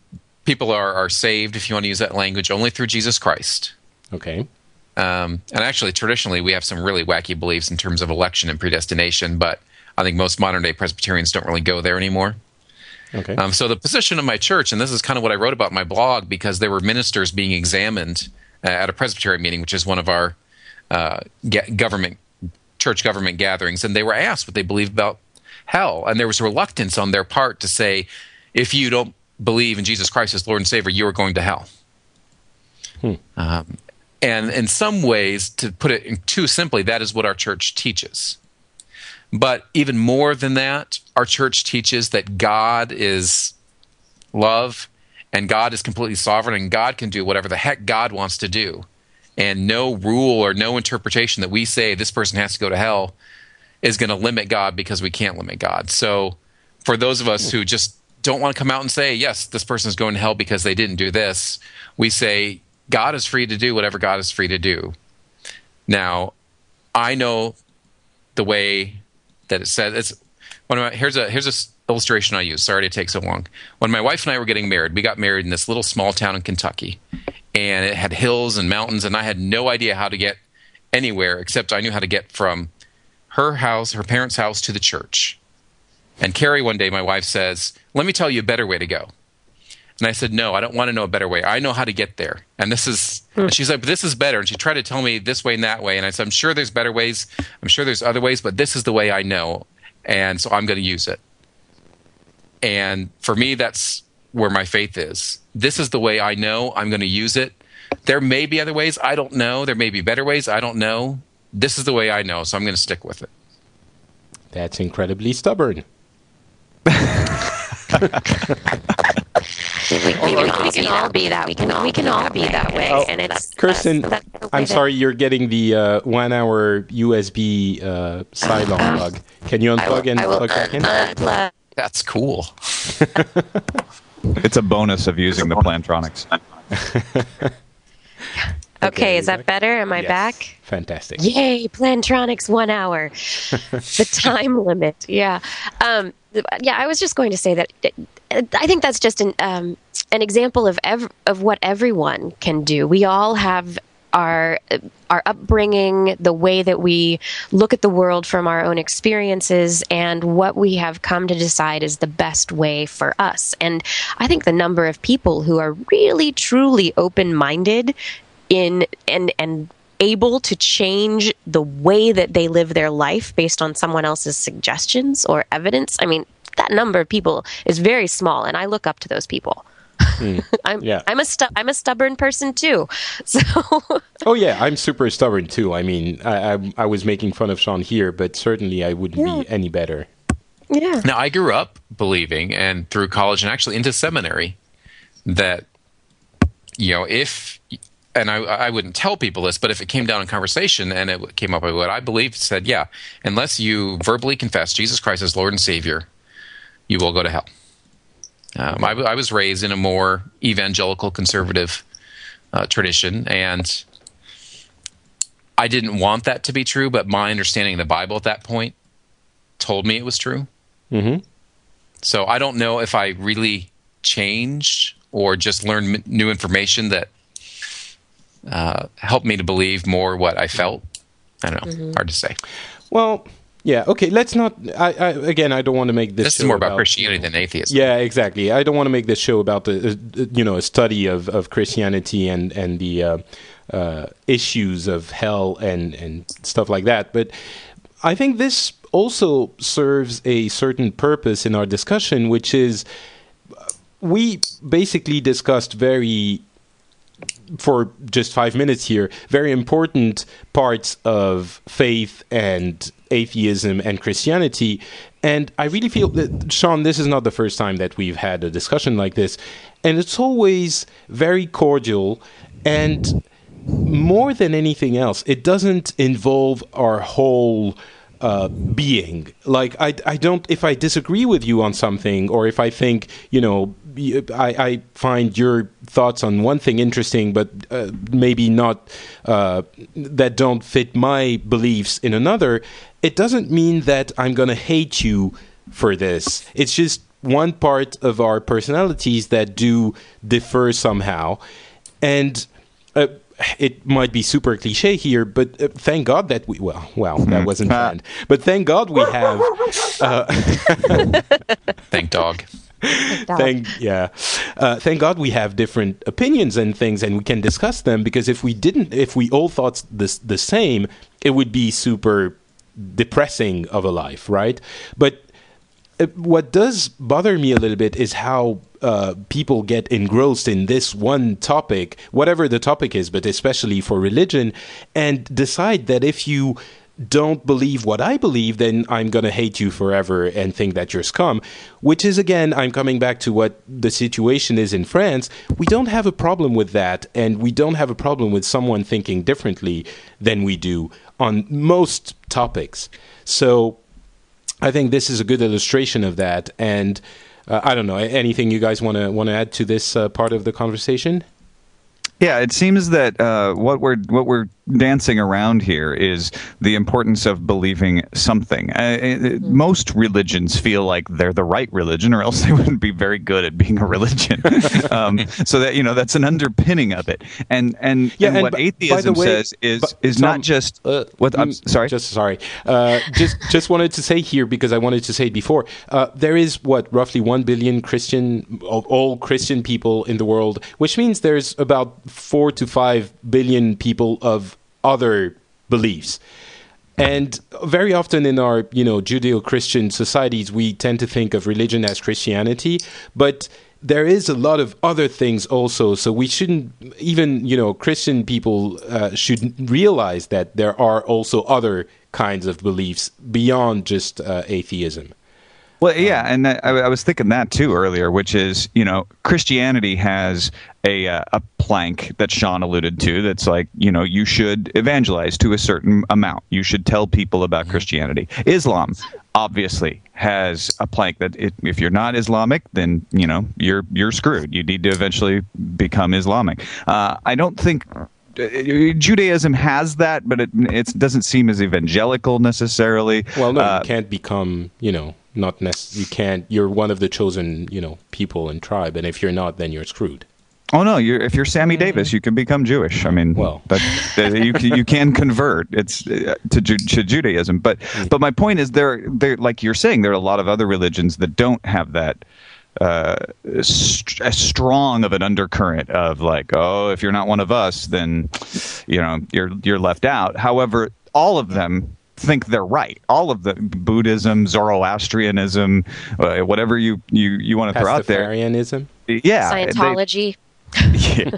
people are saved, if you want to use that language, only through Jesus Christ. Okay. And actually, traditionally, we have some really wacky beliefs in terms of election and predestination, but I think most modern-day Presbyterians don't really go there anymore. Okay. So the position of my church, and this is kind of what I wrote about in my blog, because there were ministers being examined at a Presbyterian meeting, which is one of our church government gatherings, and they were asked what they believed about hell. And there was reluctance on their part to say, if you don't believe in Jesus Christ as Lord and Savior, you are going to hell. And in some ways, to put it too simply, that is what our church teaches. But even more than that, our church teaches that God is love and God is completely sovereign and God can do whatever the heck God wants to do. And no rule or no interpretation that we say this person has to go to hell is going to limit God, because we can't limit God. So for those of us who just don't want to come out and say, yes, this person is going to hell because they didn't do this, we say God is free to do whatever God is free to do. Now, I know the way... that it said, it's one of my, here's a illustration I use. Sorry to take so long. When my wife and I were getting married, we got married in this little small town in Kentucky, and it had hills and mountains, and I had no idea how to get anywhere, except I knew how to get from her house, her parents' house, to the church. And Carrie, one day, my wife says, "Let me tell you a better way to go." And I said, "No, I don't want to know a better way. I know how to get there." And this is, and she's like, "But this is better." And she tried to tell me this way and that way. And I said, "I'm sure there's better ways. I'm sure there's other ways, but this is the way I know. And so I'm going to use it." And for me, that's where my faith is. This is the way I know. I'm going to use it. There may be other ways. I don't know. There may be better ways. I don't know. This is the way I know. So I'm going to stick with it. That's incredibly stubborn. We can all be that way. Oh, and it's Kirsten, I'm sorry, you're getting the 1 hour USB sideline plug. Can you unplug and plug back in? That's cool. It's a bonus of using the plantronics. Okay, is that better? Am I back? Fantastic. Yay, plantronics 1 hour. The time limit, yeah. Yeah, I was just going to say that I think that's just an example of what everyone can do. We all have our upbringing, the way that we look at the world from our own experiences, and what we have come to decide is the best way for us. And I think the number of people who are really, truly open-minded and able to change the way that they live their life based on someone else's suggestions or evidence, I mean, that number of people is very small, and I look up to those people. I'm a stubborn person too. So oh yeah, I'm super stubborn too. I mean, I was making fun of Sean here, but certainly I wouldn't be any better. Yeah. Now, I grew up believing, and through college and actually into seminary, that I wouldn't tell people this, but if it came down in conversation and it came up with what I believed, said, yeah, unless you verbally confess Jesus Christ as Lord and Savior, you will go to hell. I was raised in a more evangelical, conservative tradition, and I didn't want that to be true, but my understanding of the Bible at that point told me it was true. Mm-hmm. So I don't know if I really changed or just learned new information that helped me to believe more what I felt. I don't know. Mm-hmm. Hard to say. Well... yeah, okay, let's not... I don't want to make this show is more about Christianity than atheism. Yeah, exactly. I don't want to make this show about a study of Christianity and the issues of hell and stuff like that. But I think this also serves a certain purpose in our discussion, which is we basically discussed for just 5 minutes here, very important parts of faith and atheism and Christianity. And I really feel that, Sean, this is not the first time that we've had a discussion like this. And it's always very cordial. And more than anything else, it doesn't involve our whole being. Like, I don't, if I disagree with you on something, or if I think, I find your thoughts on one thing interesting, but maybe not that don't fit my beliefs in another, it doesn't mean that I'm going to hate you for this. It's just one part of our personalities that do differ somehow. And it might be super cliche here, but thank God that we... well, wow, that wasn't planned. But thank God we have... thank dog. Thank God we have different opinions and things, and we can discuss them, because if we all thought the same, it would be super depressing of a life, right? But what does bother me a little bit is how people get engrossed in this one topic, whatever the topic is, but especially for religion, and decide that if you don't believe what I believe, then I'm going to hate you forever and think that you're scum, which is, again, I'm coming back to what the situation is in France. We don't have a problem with that, and we don't have a problem with someone thinking differently than we do on most topics. So I think this is a good illustration of that, and I don't know, anything you guys want to add to this part of the conversation? Yeah, it seems that what we're dancing around here is the importance of believing something. Most religions feel like they're the right religion, or else they wouldn't be very good at being a religion. So that that's an underpinning of it. And what atheism says is not just. I'm sorry. Just sorry. Just wanted to say here, because I wanted to say it before. There is roughly 1 billion all Christian people in the world, which means there's about 4 to 5 billion people of other beliefs. And very often in our, Judeo-Christian societies, we tend to think of religion as Christianity, but there is a lot of other things also. So we shouldn't even, Christian people should realize that there are also other kinds of beliefs beyond just atheism. Well, yeah, and I was thinking that too earlier, which is, you know, Christianity has a plank that Sean alluded to that's like, you know, you should evangelize to a certain amount. You should tell people about Christianity. Islam, obviously, has a plank that if you're not Islamic, then, you know, you're screwed. You need to eventually become Islamic. I don't think Judaism has that, but it doesn't seem as evangelical necessarily. Well, no, you can't become, you know, you can't. You're one of the chosen, you know, people and tribe, and if you're not, then you're screwed. Oh no! If you're Sammy Davis, you can become Jewish. I mean, well, you can convert. It's to Judaism, but my point is there like you're saying, there are a lot of other religions that don't have that. As strong of an undercurrent of like, oh, if you're not one of us, then, you know, you're left out. However, all of them think they're right. All of the Buddhism, Zoroastrianism, whatever you want to throw out there. Pastafarianism? Yeah. Scientology? Yeah.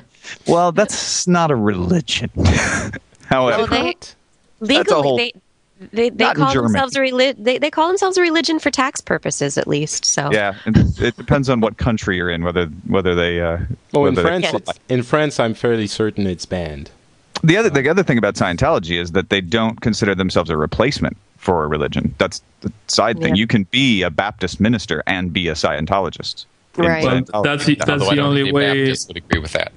Well, that's not a religion. However, well, They call themselves a they call themselves a religion for tax purposes, at least. So yeah, it depends on what country you're in, whether they. In France, I'm fairly certain it's banned. The other thing about Scientology is that they don't consider themselves a replacement for a religion. That's the side thing. You can be a Baptist minister and be a Scientologist. Right. That's the only way. Baptists would agree with that.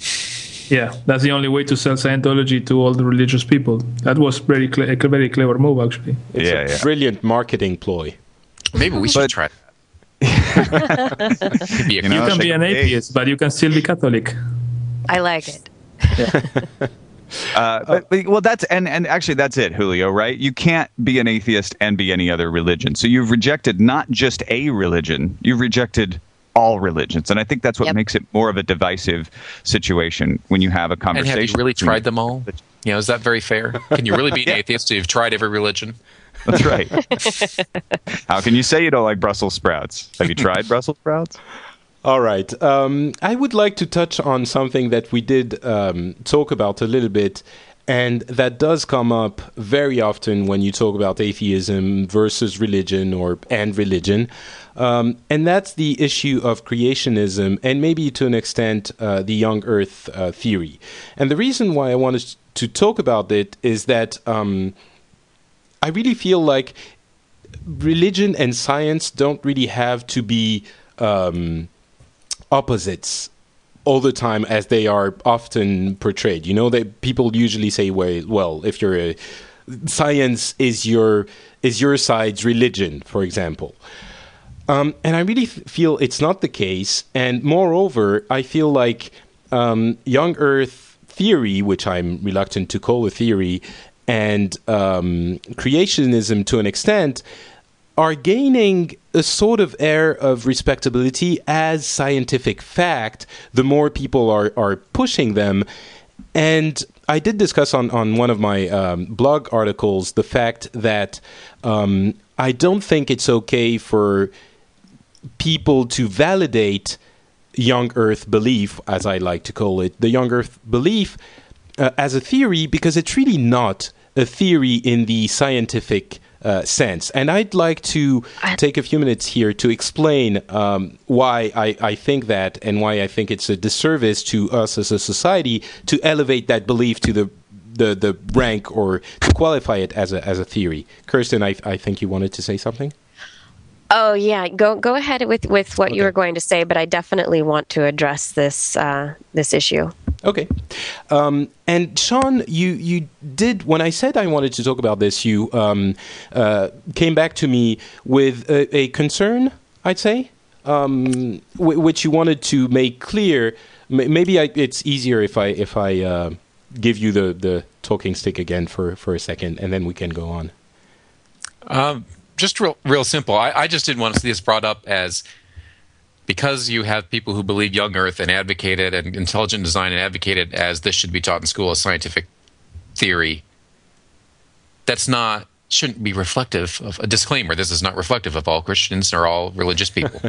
Yeah, that's the only way to sell Scientology to all the religious people. That was a very clever move, actually. It's a brilliant marketing ploy. Maybe we should try that. You can be an atheist, but you can still be Catholic. I like it. Yeah. Actually that's it, Julio, right? You can't be an atheist and be any other religion. So you've rejected not just a religion, you've rejected all religions, and I think that's what makes it more of a divisive situation when you have a conversation. And have you really tried them all? You know, is that very fair? Can you really be an atheist if you've tried every religion? That's right. How can you say you don't like Brussels sprouts? Have you tried Brussels sprouts? All right. I would like to touch on something that we did talk about a little bit, and that does come up very often when you talk about atheism versus religion and religion. And that's the issue of creationism and maybe to an extent the young earth theory. And the reason why I wanted to talk about it is that I really feel like religion and science don't really have to be opposites all the time as they are often portrayed. You know, people usually say, well, if you're science is your side's religion, for example. And I really feel it's not the case. And moreover, I feel like young earth theory, which I'm reluctant to call a theory, and creationism to an extent are gaining a sort of air of respectability as scientific fact the more people are pushing them. And I did discuss on one of my blog articles the fact that I don't think it's okay for people to validate young earth belief, as I like to call it, the young earth belief as a theory, because it's really not a theory in the scientific sense. And I'd like to take a few minutes here to explain why I think that, and why I think it's a disservice to us as a society to elevate that belief to the rank, or to qualify it as a theory. Kirsten, I think you wanted to say something? Oh, yeah. Go ahead with what you were going to say, but I definitely want to address this issue. Okay. And Sean, you did, when I said I wanted to talk about this, you came back to me with a concern, I'd say, which you wanted to make clear. Maybe it's easier if I give you the talking stick again for a second, and then we can go on. Just real simple. I just didn't want to see this brought up as, because you have people who believe young earth and advocate it, and intelligent design and advocate it as this should be taught in school as scientific theory. That's not, shouldn't be reflective of a disclaimer. This is not reflective of all Christians or all religious people.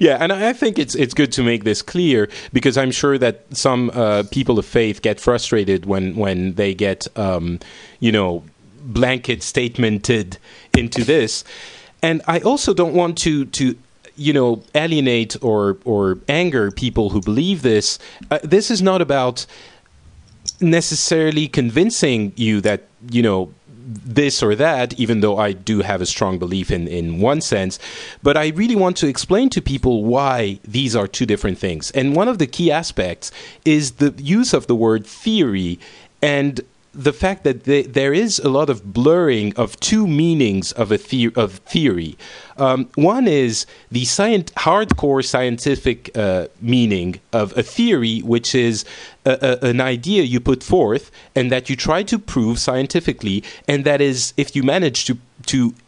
Yeah, and I think it's good to make this clear, because I'm sure that some people of faith get frustrated when they get, blanket statemented into this. And I also don't want to you know, alienate or anger people who believe this. This is not about necessarily convincing you that, you know, this or that, even though I do have a strong belief in one sense. But I really want to explain to people why these are two different things. And one of the key aspects is the use of the word theory and the fact that there is a lot of blurring of two meanings of theory. One is the hardcore scientific meaning of a theory, which is an idea you put forth and that you try to prove scientifically, and that is if you manage to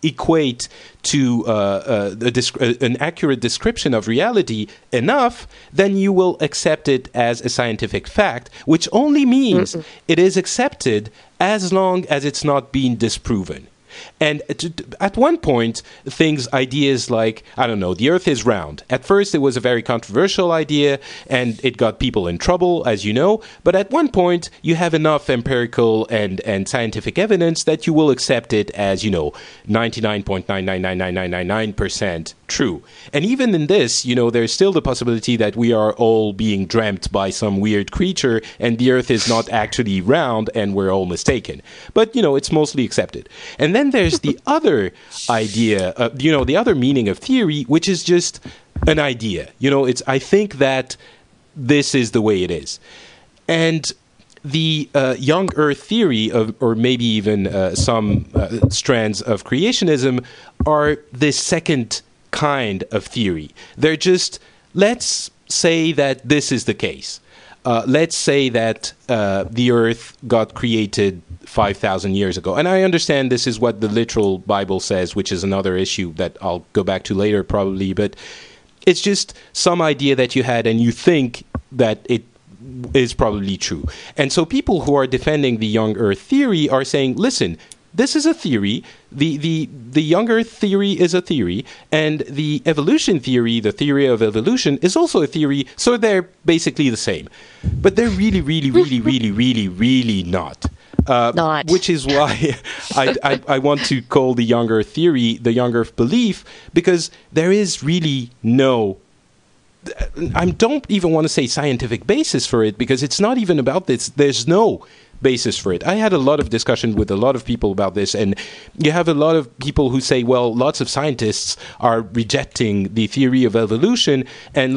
equate to an accurate description of reality enough, then you will accept it as a scientific fact, which only means it is accepted as long as it's not being disproven. And at one point, ideas like, I don't know, the Earth is round. At first, it was a very controversial idea, and it got people in trouble, as you know. But at one point, you have enough empirical and scientific evidence that you will accept it as, you know, 99.999999% true. And even in this, you know, there's still the possibility that we are all being dreamt by some weird creature, and the Earth is not actually round, and we're all mistaken. But, you know, it's mostly accepted. And then there's the other idea, you know, the other meaning of theory, which is just an idea. You know, it's, I think that this is the way it is. And the young Earth theory, or maybe even some strands of creationism, are this second kind of theory. They're just, let's say that this is the case. Let's say that the Earth got created 5,000 years ago. And I understand this is what the literal Bible says, which is another issue that I'll go back to later probably. But it's just some idea that you had and you think that it is probably true. And so people who are defending the young Earth theory are saying, listen, this is a theory. The young Earth theory is a theory, and the evolution theory, the theory of evolution, is also a theory. So they're basically the same, but they're really not. Not. Which is why I want to call the young Earth theory the young Earth belief, because there is really no. I don't even want to say scientific basis for it, because it's not even about this. There's no basis for it. I had a lot of discussion with a lot of people about this, and you have a lot of people who say, well, lots of scientists are rejecting the theory of evolution, and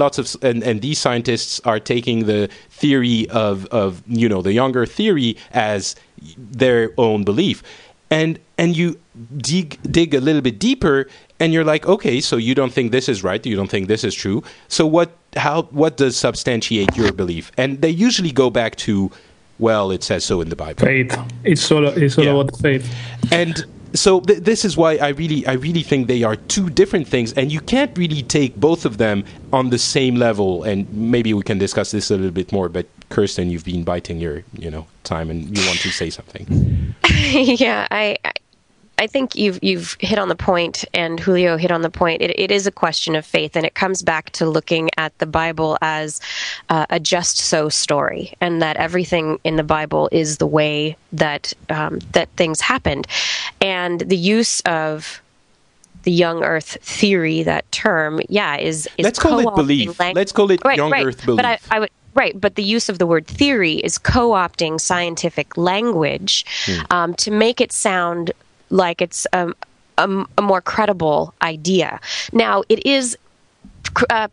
these scientists are taking the theory of you know, the younger theory as their own belief. And you dig a little bit deeper, and you're like, okay, so you don't think this is right, you don't think this is true, so what does substantiate your belief? And they usually go back to, well, it says so in the Bible. Faith. It's all about faith. And so this is why I really think they are two different things, and you can't really take both of them on the same level. And maybe we can discuss this a little bit more. But Kirsten, you've been biting your time, and you want to say something. Yeah, I think you've hit on the point, and Julio hit on the point. It is a question of faith, and it comes back to looking at the Bible as a just so story, and that everything in the Bible is the way that that things happened, and the use of the young Earth theory, that term, is let's call it belief. Let's call it young Earth belief. But I would. Right, but the use of the word theory is co-opting scientific language to make it sound like it's a more credible idea. Now, it is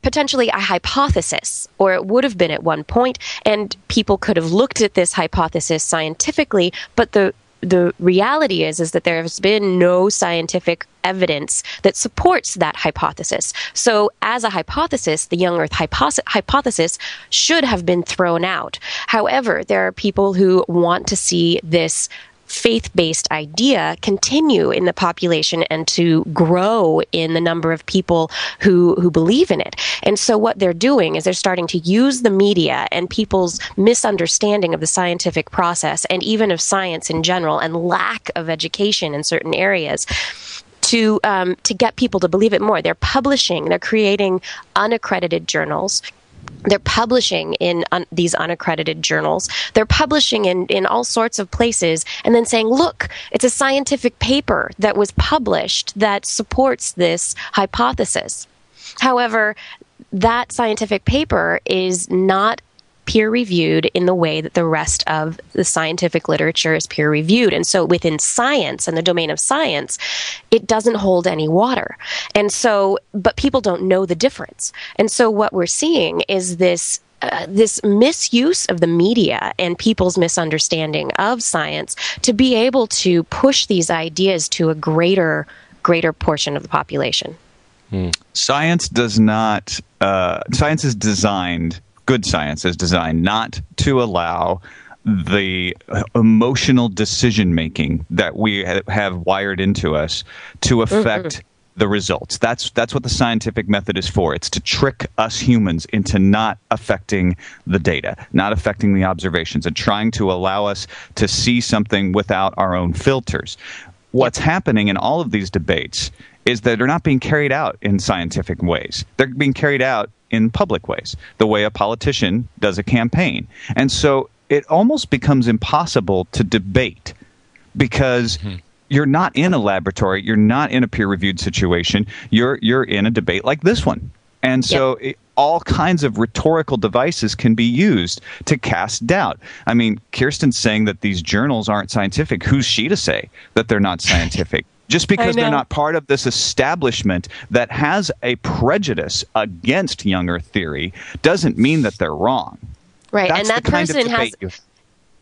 potentially a hypothesis, or it would have been at one point, and people could have looked at this hypothesis scientifically, but the reality is that there has been no scientific evidence that supports that hypothesis. So as a hypothesis, the young Earth hypothesis should have been thrown out. However, there are people who want to see this faith-based idea continue in the population and to grow in the number of people who believe in it. And so what they're doing is they're starting to use the media and people's misunderstanding of the scientific process, and even of science in general, and lack of education in certain areas, to get people to believe it more. They're publishing, they're creating unaccredited journals They're publishing in these unaccredited journals. They're publishing in all sorts of places and then saying, look, it's a scientific paper that was published that supports this hypothesis. However, that scientific paper is not peer-reviewed in the way that the rest of the scientific literature is peer-reviewed. And so within science and the domain of science, it doesn't hold any water. And so, but people don't know the difference. And so what we're seeing is this misuse of the media and people's misunderstanding of science to be able to push these ideas to a greater portion of the population. Science does not, science is designed, good science is designed not to allow the emotional decision-making that we have wired into us to affect the results. That's what the scientific method is for. It's to trick us humans into not affecting the data, not affecting the observations, and trying to allow us to see something without our own filters. What's happening in all of these debates is that they're not being carried out in scientific ways. They're being carried out in public ways, the way a politician does a campaign. And so it almost becomes impossible to debate because you're not in a laboratory, you're not in a peer-reviewed situation, you're in a debate like this one. And so all kinds of rhetorical devices can be used to cast doubt. I mean, Kirsten's saying that these journals aren't scientific. Who's she to say that they're not scientific? Just because they're not part of this establishment that has a prejudice against young Earth theory doesn't mean that they're wrong. Right, that's and that person has...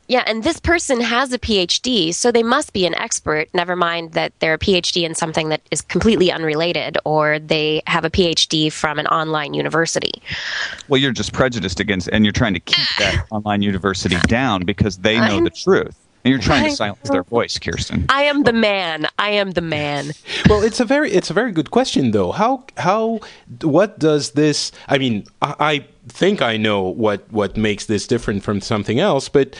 Yeah, and this person has a PhD, so they must be an expert, never mind that they're a PhD in something that is completely unrelated, or they have a PhD from an online university. Well, you're just prejudiced against, and you're trying to keep that online university down because they know the truth. And you're trying to silence their voice, Kirsten. I am the man. I am the man. Well, it's a very good question, though. What does this? I mean, I think I know what makes this different from something else, but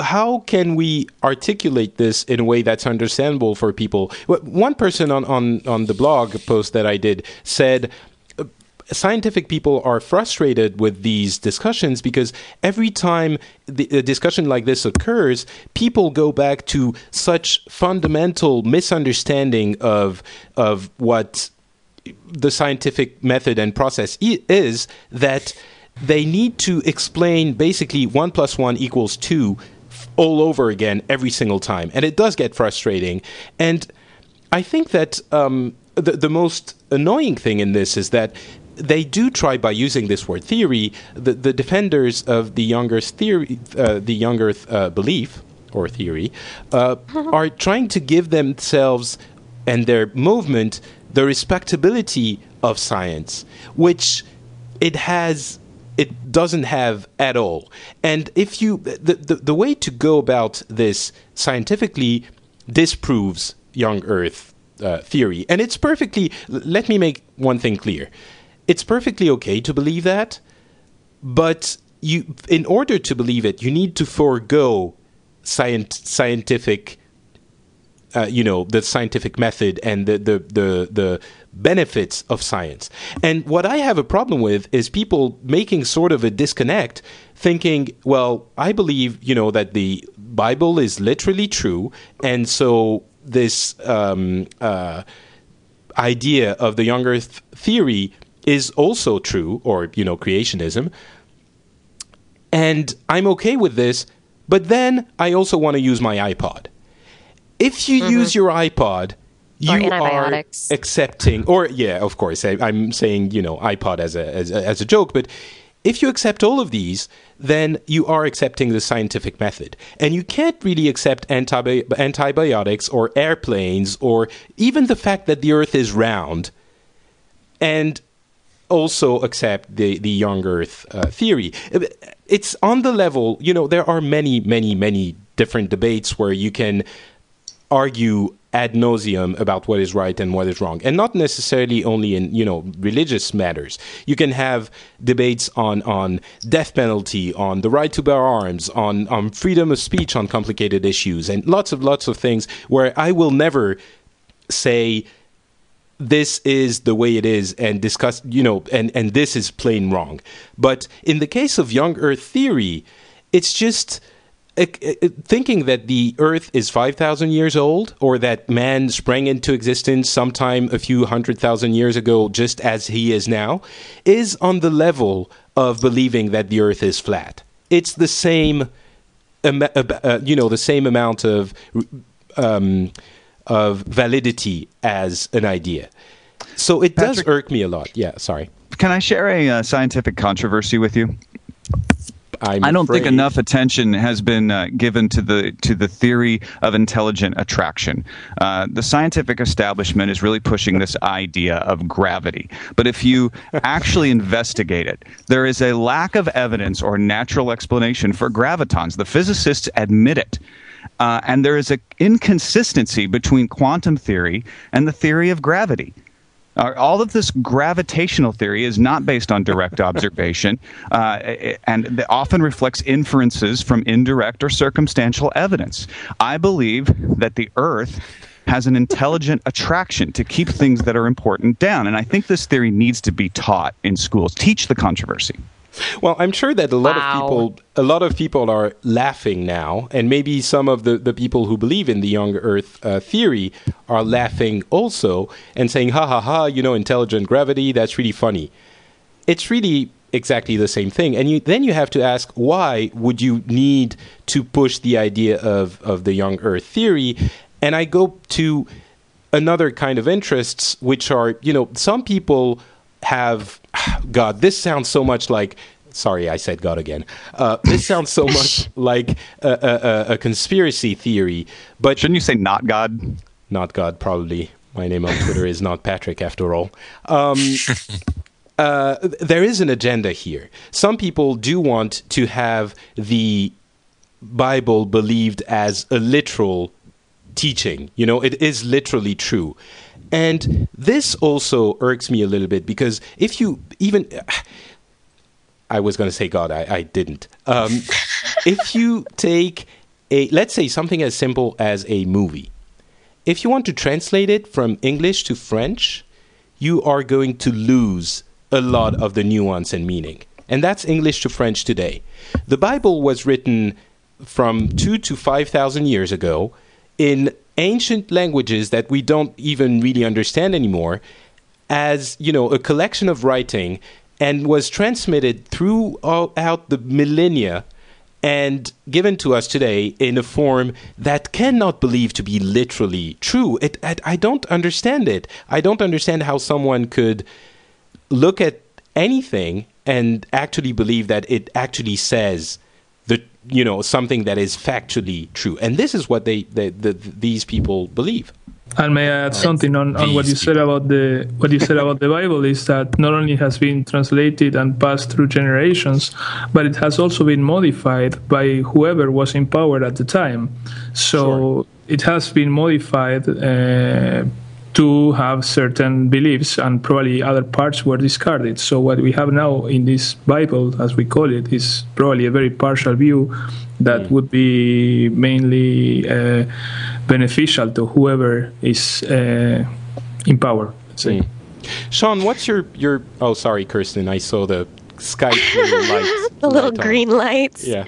how can we articulate this in a way that's understandable for people? One person on the blog post that I did said, scientific people are frustrated with these discussions because every time a discussion like this occurs, people go back to such fundamental misunderstanding of what the scientific method and process is that they need to explain basically 1 + 1 = 2 all over again every single time. And it does get frustrating. And I think that the most annoying thing in this is that they do try, by using this word theory, the defenders of the young Earth theory, the young Earth belief or theory, are trying to give themselves and their movement the respectability of science, which it doesn't have at all. And if you the way to go about this scientifically disproves young Earth theory, and it's perfectly. Let me make one thing clear. It's perfectly okay to believe that, but in order to believe it, you need to forego scientific, the scientific method and the benefits of science. And what I have a problem with is people making sort of a disconnect, thinking, well, I believe, that the Bible is literally true, and so this idea of the young Earth theory is also true, or, creationism, and I'm okay with this, but then I also want to use my iPod. If you use your iPod, you are accepting, of course, I'm saying, iPod as a joke, but if you accept all of these, then you are accepting the scientific method. And you can't really accept antibiotics or airplanes or even the fact that the Earth is round, and also accept the young Earth theory. It's on the level, there are many, many, many different debates where you can argue ad nauseum about what is right and what is wrong. And not necessarily only in, religious matters. You can have debates on death penalty, on the right to bear arms, on freedom of speech on complicated issues, and lots of things where I will never say this is the way it is, and discuss, you know, and this is plain wrong. But in the case of young Earth theory, it's just thinking that the Earth is 5,000 years old, or that man sprang into existence sometime a few 100,000 years ago, just as he is now, is on the level of believing that the Earth is flat. It's the same, the same amount of validity as an idea. So it does irk me a lot. Yeah, sorry. Can I share a scientific controversy with you? I don't think enough attention has been given to the theory of intelligent attraction. The scientific establishment is really pushing this idea of gravity. But if you actually investigate it, there is a lack of evidence or natural explanation for gravitons. The physicists admit it. And there is an inconsistency between quantum theory and the theory of gravity. All of this gravitational theory is not based on direct observation, and often reflects inferences from indirect or circumstantial evidence. I believe that the Earth has an intelligent attraction to keep things that are important down, and I think this theory needs to be taught in schools. Teach the controversy. Well, I'm sure that a lot of people are laughing now, and maybe some of the people who believe in the young Earth theory are laughing also and saying, ha, ha, ha, you know, intelligent gravity, that's really funny. It's really exactly the same thing. And then you have to ask, why would you need to push the idea of the young Earth theory? And I go to another kind of interests, which are, you know, some people have... God, this sounds so much like... Sorry, I said God again. This sounds so much like a conspiracy theory. But shouldn't you say not God? Not God, probably. My name on Twitter is not Patrick, after all. There is an agenda here. Some people do want to have the Bible believed as a literal teaching. You know, it is literally true. And this also irks me a little bit, because if you even... I was going to say God, I didn't. If you take, let's say, something as simple as a movie. If you want to translate it from English to French, you are going to lose a lot of the nuance and meaning. And that's English to French today. The Bible was written from 2,000 to 5,000 years ago in ancient languages that we don't even really understand anymore, as, you know, a collection of writing, and was transmitted throughout the millennia and given to us today in a form that cannot believe to be literally true. I don't understand it. I don't understand how someone could look at anything and actually believe that it actually says something that is factually true. And this is what these people believe. And may I add something on what you said about the Bible is that not only has been translated and passed through generations, but it has also been modified by whoever was in power at the time. So it has been modified to have certain beliefs, and probably other parts were discarded. So what we have now in this Bible, as we call it, is probably a very partial view that would be mainly beneficial to whoever is in power. Let's say. Sean, what's your? Oh, sorry, Kirsten. I saw the Skype little lights. The little green lights. Yeah.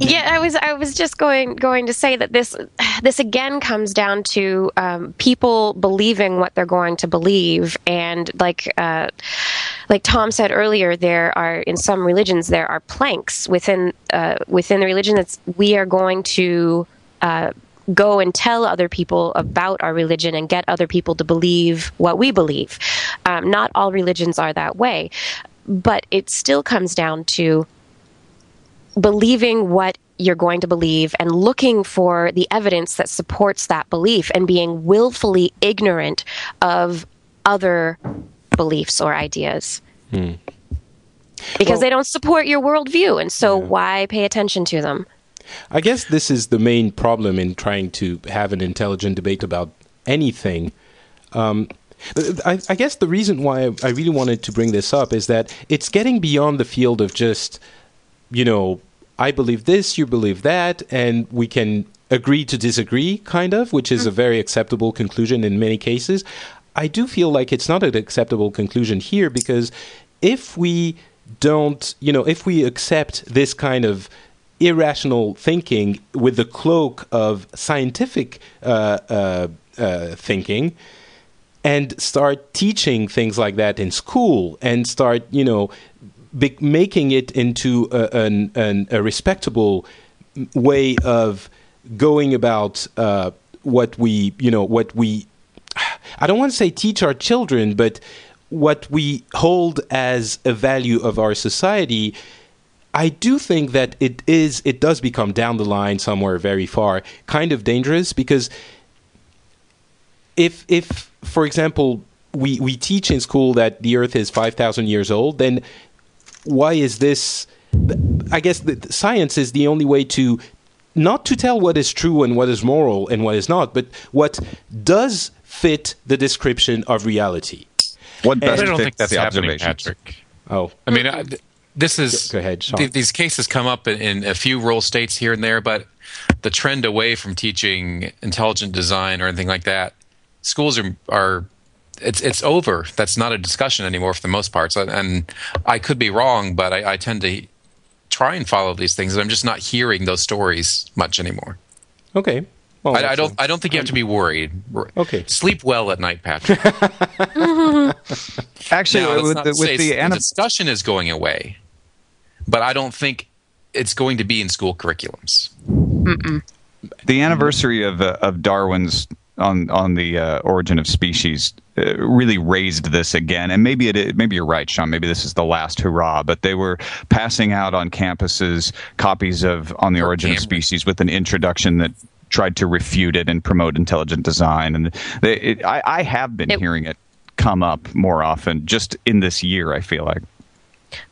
Yeah, I was just going to say that this again comes down to people believing what they're going to believe, and like Tom said earlier, there are in some religions there are planks within the religion that we are going to go and tell other people about our religion and get other people to believe what we believe. Not all religions are that way, but it still comes down to believing what you're going to believe and looking for the evidence that supports that belief, and being willfully ignorant of other beliefs or ideas. Because they don't support your worldview, and so why pay attention to them? I guess this is the main problem in trying to have an intelligent debate about anything. I guess the reason why I really wanted to bring this up is that it's getting beyond the field of just, you know, I believe this, you believe that, and we can agree to disagree, kind of, which is a very acceptable conclusion in many cases. I do feel like it's not an acceptable conclusion here, because if we don't, you know, if we accept this kind of irrational thinking with the cloak of scientific thinking, and start teaching things like that in school, and start, you know, making it into a respectable way of going about what we, you know, what we, I don't want to say teach our children, but what we hold as a value of our society, I do think that it does become down the line somewhere very far, kind of dangerous, because if for example, we teach in school that the Earth is 5,000 years old, then why is this? I guess that science is the only way to, not to tell what is true and what is moral and what is not, but what does fit the description of reality. What doesn't fit that's the observation, Patrick? Oh, I mean, this is go ahead, Sean. These cases come up in a few rural states here and there, but the trend away from teaching intelligent design or anything like that, schools are it's over. That's not a discussion anymore for the most part. So, and I could be wrong, but I tend to try and follow these things, and I'm just not hearing those stories much anymore. Okay. Well, I don't think you have to be worried. Okay. Sleep well at night, Patrick. Actually, now, the discussion is going away, but I don't think it's going to be in school curriculums. Mm-mm. The anniversary of Darwin's on the origin of species really raised this again, and maybe you're right, Sean. Maybe this is the last hurrah. But they were passing out on campuses copies of On the Origin of Species with an introduction that tried to refute it and promote intelligent design, and I have been hearing it come up more often just in this year, I feel like.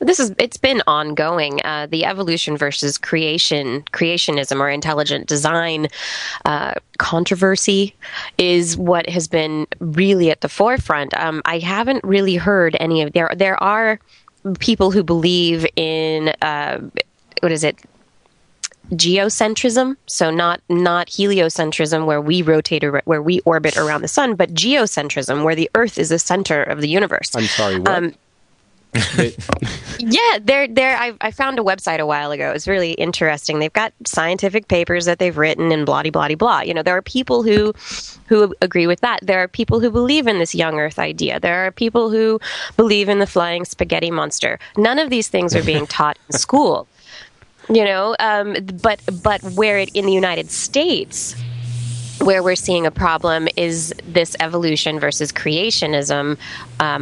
It's been ongoing. The evolution versus creationism or intelligent design controversy is what has been really at the forefront. I haven't really heard any of there are people who believe in geocentrism, so not heliocentrism, where we where we orbit around the sun, but geocentrism, where the Earth is the center of the universe. I'm sorry, what? Yeah, there. I found a website a while ago. It's really interesting. They've got scientific papers that they've written and blah, blah, blah. You know, there are people who agree with that. There are people who believe in this young Earth idea. There are people who believe in the flying spaghetti monster. None of these things are being taught in school. You know, but where in the United States, where we're seeing a problem is this evolution versus creationism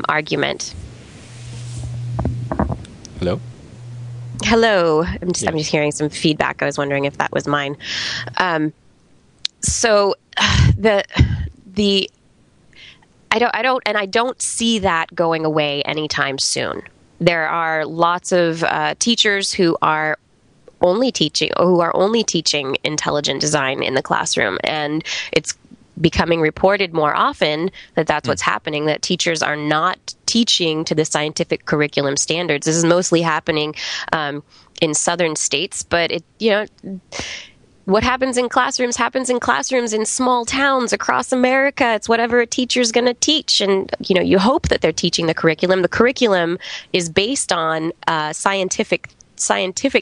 argument. Hello? Hello. I'm just hearing some feedback. I was wondering if that was mine. I don't see that going away anytime soon. There are lots of teachers who are only teaching intelligent design in the classroom, and it's becoming reported more often that's what's happening, that teachers are not teaching to the scientific curriculum standards. This is mostly happening in southern states, but what happens in classrooms in small towns across America. It's whatever a teacher's going to teach. And, you know, you hope that they're teaching the curriculum. The curriculum is based on scientific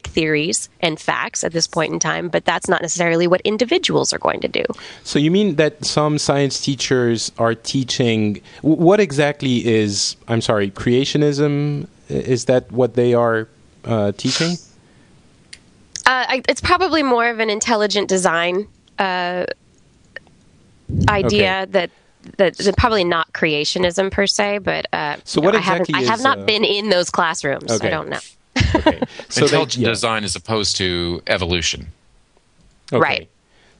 theories and facts at this point in time, but that's not necessarily what individuals are going to do. So you mean that some science teachers are teaching, what exactly is, I'm sorry, creationism? Is that what they are teaching? It's probably more of an intelligent design idea. Okay. That's probably not creationism per se, but I have not been in those classrooms. Okay. I don't know. Okay. So intelligent design as opposed to evolution. Okay. Right.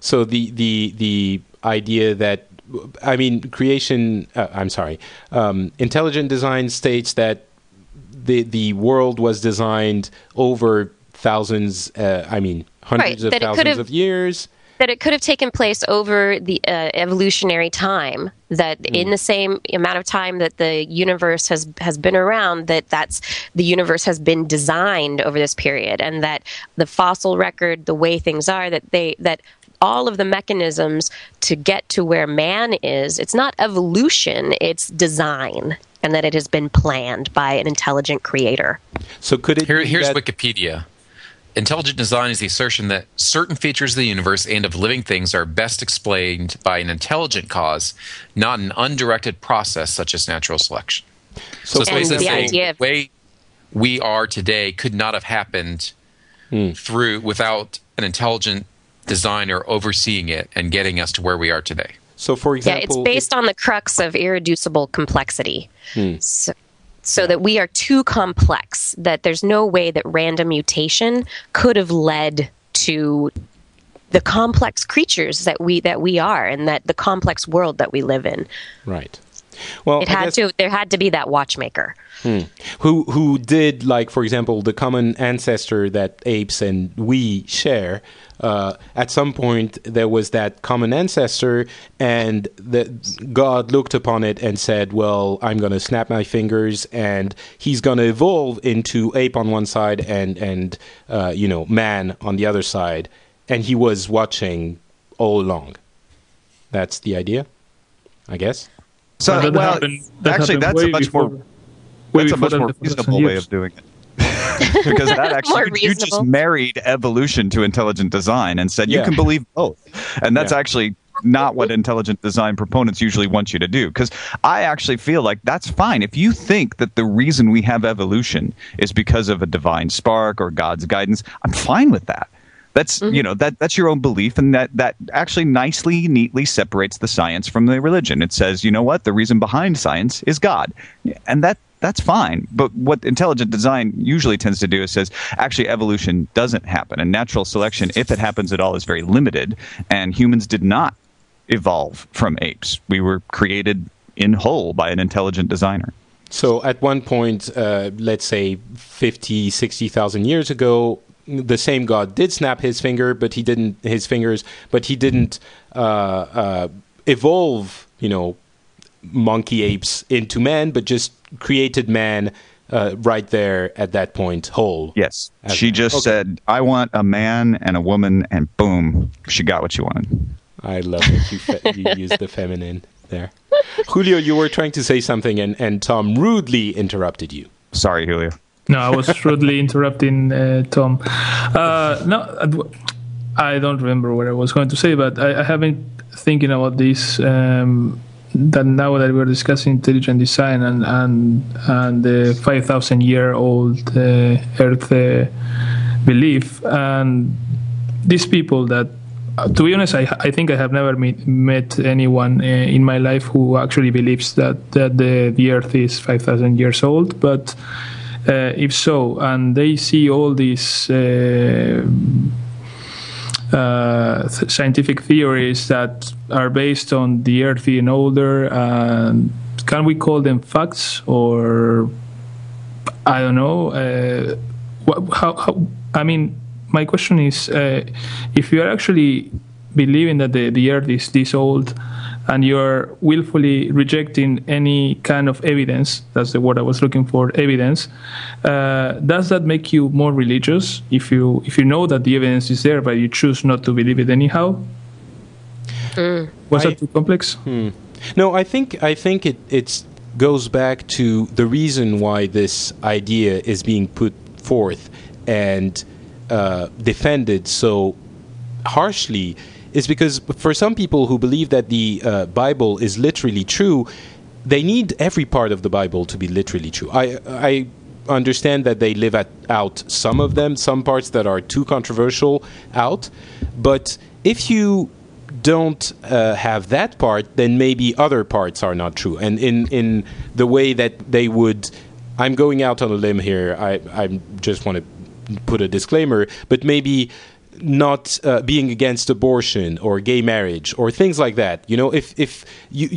So the idea that, I mean, intelligent design states that the world was designed over thousands, hundreds of thousands of years. That it could have taken place over the evolutionary time, that in the same amount of time that the universe has been around, that's the universe has been designed over this period, and that the fossil record, the way things are, that all of the mechanisms to get to where man is, it's not evolution, it's design, and that it has been planned by an intelligent creator. So could it here's Wikipedia. Intelligent design is the assertion that certain features of the universe and of living things are best explained by an intelligent cause, not an undirected process such as natural selection. So it's basically saying the way we are today could not have happened without an intelligent designer overseeing it and getting us to where we are today. So, for example, yeah, it's based on the crux of irreducible complexity. So that we are too complex, that there's no way that random mutation could have led to the complex creatures that we are, and that the complex world that we live in. Right. Well, there had to be that watchmaker who did, like, for example, the common ancestor that apes and we share. At some point, there was that common ancestor, and God looked upon it and said, well, I'm going to snap my fingers, and he's going to evolve into ape on one side and man on the other side. And he was watching all along. That's the idea, I guess. So, well, actually, that's a much more reasonable way of doing it. Because that actually, you just married evolution to intelligent design and said you can believe both. And that's actually not what intelligent design proponents usually want you to do. Because I actually feel like that's fine. If you think that the reason we have evolution is because of a divine spark or God's guidance, I'm fine with that. That's that's your own belief, and that actually nicely, neatly separates the science from the religion. It says, you know what, the reason behind science is God, and that's fine. But what intelligent design usually tends to do is says, actually, evolution doesn't happen, and natural selection, if it happens at all, is very limited, and humans did not evolve from apes. We were created in whole by an intelligent designer. So at one point, let's say 50, 60,000 years ago, the same God did snap his finger, but he didn't. His fingers, but he didn't evolve, monkey apes into man, but just created man right there at that point, whole. Yes, she just said, "I want a man and a woman," and boom, she got what she wanted. I love it. You used the feminine there, Julio. You were trying to say something, and Tom rudely interrupted you. Sorry, Julio. No, I was rudely interrupting Tom. No, I don't remember what I was going to say, but I have been thinking about this, that now that we're discussing intelligent design and the 5,000-year-old Earth belief, and these people that, to be honest, I think I have never met anyone in my life who actually believes that the Earth is 5,000 years old, but... if so, and they see all these scientific theories that are based on the Earth being older, can we call them facts, or I don't know? I mean, my question is, if you are actually believing that the Earth is this old, and you're willfully rejecting any kind of evidence, that's the word I was looking for, evidence, does that make you more religious if you know that the evidence is there but you choose not to believe it anyhow? Was that too complex? No, I think it goes back to the reason why this idea is being put forth and defended so harshly, is because for some people who believe that the Bible is literally true, they need every part of the Bible to be literally true. I understand that they live out some of them, some parts that are too controversial out, but if you don't have that part, then maybe other parts are not true. And in the way that they would, I'm going out on a limb here, I just want to put a disclaimer, but maybe... not being against abortion or gay marriage or things like that. You know, if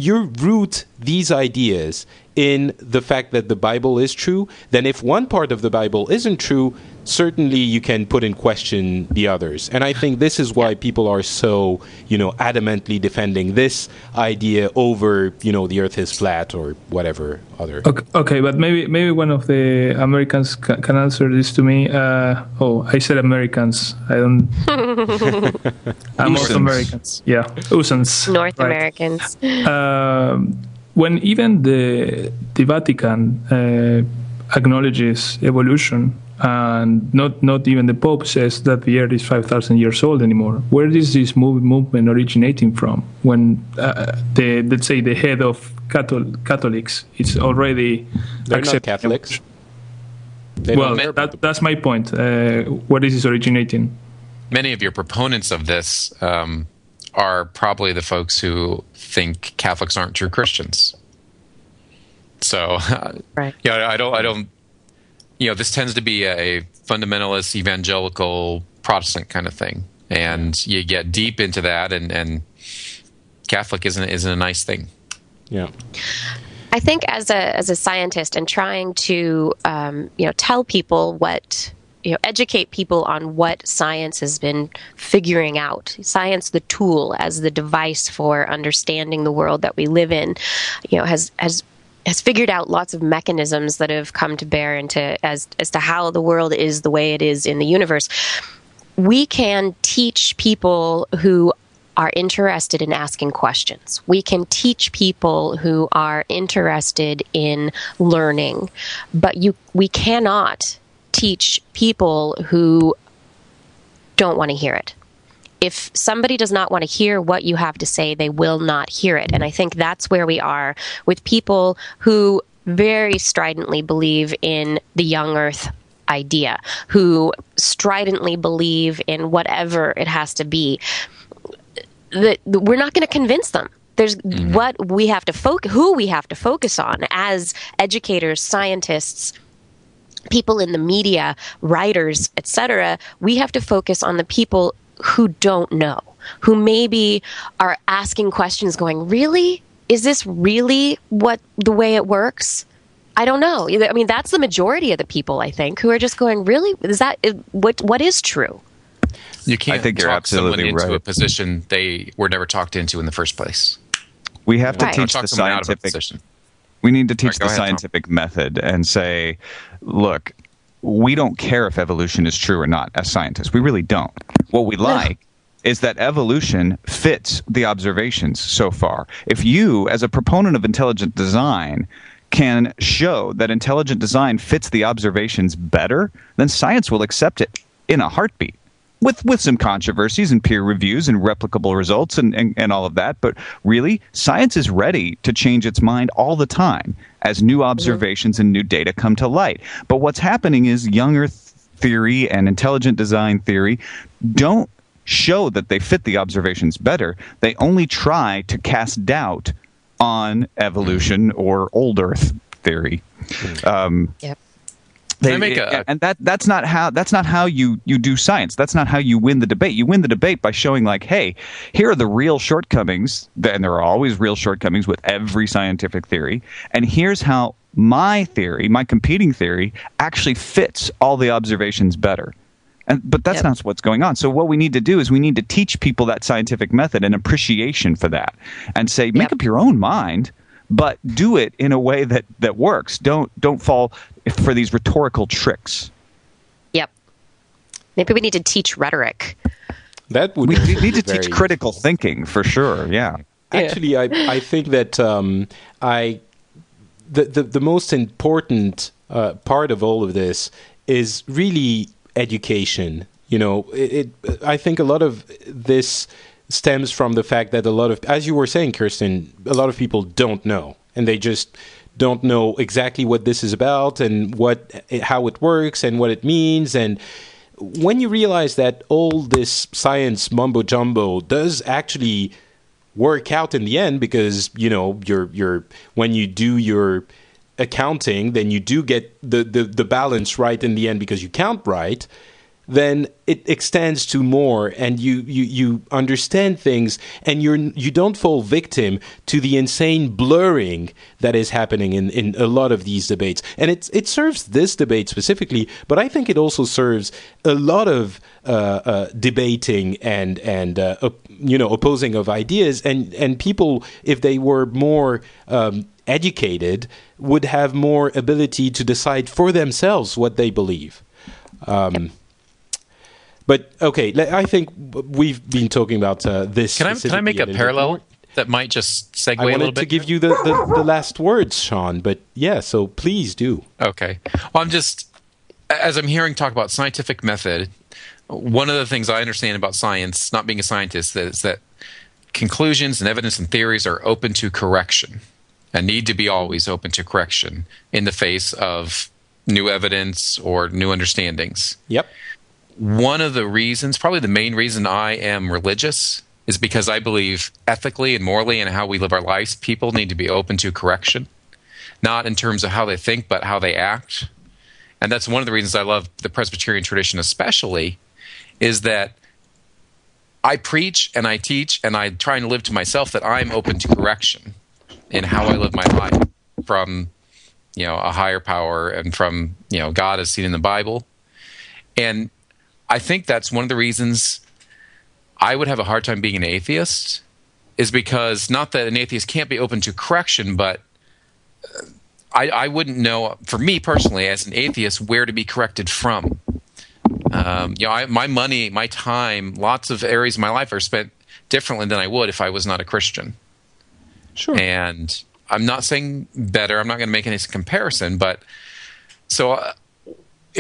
you root these ideas in the fact that the Bible is true, then if one part of the Bible isn't true, certainly you can put in question the others. And I think this is why people are so, you know, adamantly defending this idea over, you know, the earth is flat or whatever other. Okay, but maybe one of the Americans can answer this to me. I said Americans. I don't. I'm North Americans. Yeah, Usans. North right. Americans. When even the Vatican acknowledges evolution, and not even the Pope says that the Earth is 5,000 years old anymore, where is this movement originating from? When the head of Catholics is already they're accepting not Catholics. They well, that's my point. Where is this originating? Many of your proponents of this are probably the folks who think Catholics aren't true Christians. So, right. Yeah, I don't. You know, this tends to be a fundamentalist, evangelical, Protestant kind of thing, and you get deep into that, and Catholic isn't a nice thing. Yeah. I think as a scientist and trying to tell people what. Educate people on what science has been figuring out. Science, the tool as the device for understanding the world that we live in, has figured out lots of mechanisms that have come to bear into as to how the world is the way it is in the universe. We can teach people who are interested in asking questions. We can teach people who are interested in learning, but we cannot teach people who don't want to hear it. If somebody does not want to hear what you have to say, they will not hear it. And I think that's where we are with people who very stridently believe in the young earth idea, who stridently believe in whatever it has to be. We're not going to convince them. There's what we have to who we have to focus on as educators, scientists, people in the media, writers, etc. We have to focus on the people who don't know, who maybe are asking questions going, really? Is this really the way it works? I don't know. I mean, that's the majority of the people, I think, who are just going, really? Is that what is true? You can't talk someone into a position they were never talked into in the first place. We have to teach the scientific... We need to teach the scientific method and say, look, we don't care if evolution is true or not as scientists. We really don't. What we like is that evolution fits the observations so far. If you, as a proponent of intelligent design, can show that intelligent design fits the observations better, then science will accept it in a heartbeat. With some controversies and peer reviews and replicable results and all of that. But really, science is ready to change its mind all the time as new observations and new data come to light. But what's happening is young earth theory and intelligent design theory don't show that they fit the observations better. They only try to cast doubt on evolution or old earth theory. Yep. That's not how you do science. That's not how you win the debate. You win the debate by showing, like, hey, here are the real shortcomings, and there are always real shortcomings with every scientific theory, and here's how my theory, my competing theory, actually fits all the observations better. But that's not what's going on. So what we need to do is we need to teach people that scientific method and appreciation for that and say, make up your own mind, but do it in a way that works. Don't fall for these rhetorical tricks. Yep. Maybe we need to teach rhetoric. We need to teach critical thinking for sure. Yeah. Actually, I think that the most important part of all of this is really education. You know, I think a lot of this stems from the fact that as you were saying, Kirsten, a lot of people don't know, and they just don't know exactly what this is about and how it works and what it means. And when you realize that all this science mumbo-jumbo does actually work out in the end, because, you know, you're when you do your accounting, then you do get the balance right in the end because you count right, then it extends to more, and you understand things, and you don't fall victim to the insane blurring that is happening in a lot of these debates. And it serves this debate specifically, but I think it also serves a lot of debating and opposing of ideas, and people, if they were more educated, would have more ability to decide for themselves what they believe. But okay, I think we've been talking about this. Can I make a parallel that might just segue a little bit? I wanted to give you the last words, Sean, but yeah, so please do. Okay. Well, as I'm hearing talk about scientific method, one of the things I understand about science, not being a scientist, is that conclusions and evidence and theories are open to correction and need to be always open to correction in the face of new evidence or new understandings. Yep. One of the reasons, probably the main reason I am religious, is because I believe ethically and morally and how we live our lives, people need to be open to correction, not in terms of how they think, but how they act. And that's one of the reasons I love the Presbyterian tradition especially, is that I preach and I teach and I try and live to myself that I'm open to correction in how I live my life from, a higher power and from, God as seen in the Bible. And I think that's one of the reasons I would have a hard time being an atheist, is because not that an atheist can't be open to correction, but I wouldn't know, for me personally, as an atheist, where to be corrected from. My money, my time, lots of areas of my life are spent differently than I would if I was not a Christian. Sure. And I'm not saying better. I'm not going to make any comparison, but so...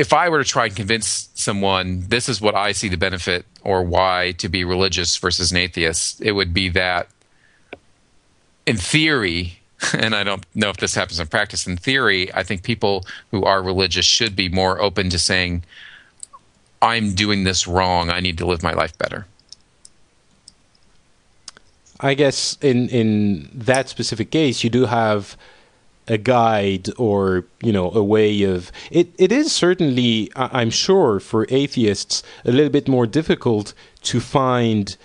if I were to try and convince someone this is what I see the benefit or why to be religious versus an atheist, it would be that in theory, and I don't know if this happens in practice, in theory, I think people who are religious should be more open to saying, I'm doing this wrong, I need to live my life better. I guess in that specific case, you do have a guide or, a way of... It is certainly, I'm sure, for atheists, a little bit more difficult to find,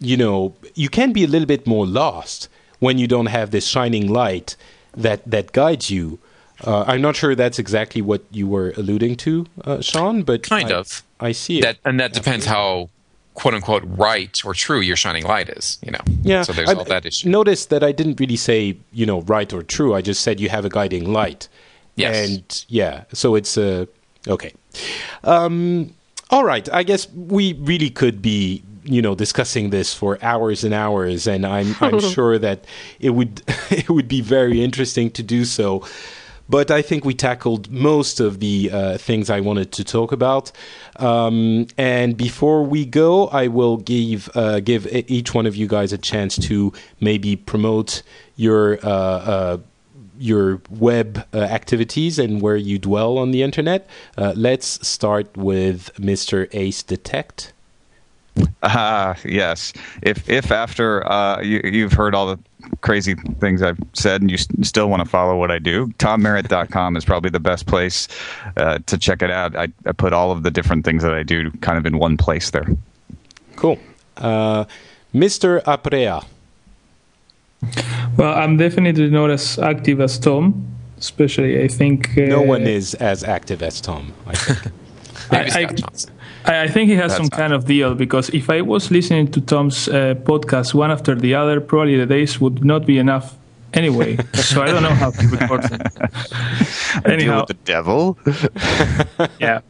you can be a little bit more lost when you don't have this shining light that guides you. I'm not sure that's exactly what you were alluding to, Sean, but... Kind of. I see it. That depends how... quote-unquote right or true your shining light is, Yeah, so there's all that issue. Notice that I didn't really say, right or true. I just said you have a guiding light. Yes. And, yeah, so it's... okay. All right, I guess we really could be, discussing this for hours and hours, and I'm sure that it would be very interesting to do so. But I think we tackled most of the things I wanted to talk about. And before we go, I will give each one of you guys a chance to maybe promote your web activities and where you dwell on the internet. Let's start with Mr. Ace Detect. Yes. If after you've heard all the crazy things I've said and you still want to follow what I do, TomMerritt.com is probably the best place to check it out. I put all of the different things that I do kind of in one place there. Cool. Mr. Aprea. Well, I'm definitely not as active as Tom, especially I think... no one is as active as Tom, I think. I think he has some kind of deal, because if I was listening to Tom's podcast one after the other, probably the days would not be enough anyway. So I don't know how to record it. Anyhow, deal with the devil. Yeah.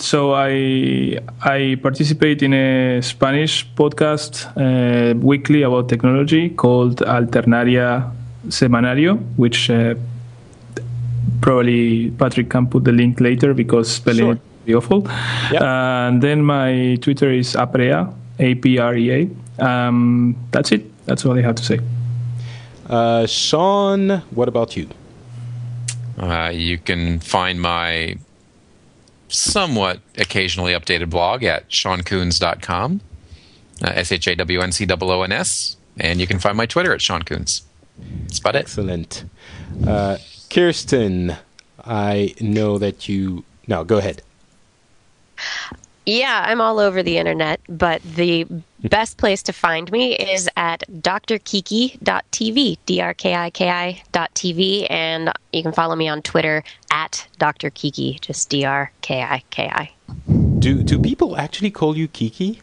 So I participate in a Spanish podcast weekly about technology called Alternaria Semanario, which probably Patrick can put the link later because spelling it. Sure. Be awful. Yep. And then my Twitter is Aprea, APREA. That's it. That's all I have to say. Sean, what about you? You can find my somewhat occasionally updated blog at seancoons.com, SHAWNCOONS, and you can find my Twitter at SeanCoons. That's about it. Excellent. Kirsten, I know that you... No, go ahead. Yeah, I'm all over the internet, but the best place to find me is at drkiki.tv, drkiki.tv, and you can follow me on Twitter at drkiki, just drkiki. Do people actually call you Kiki?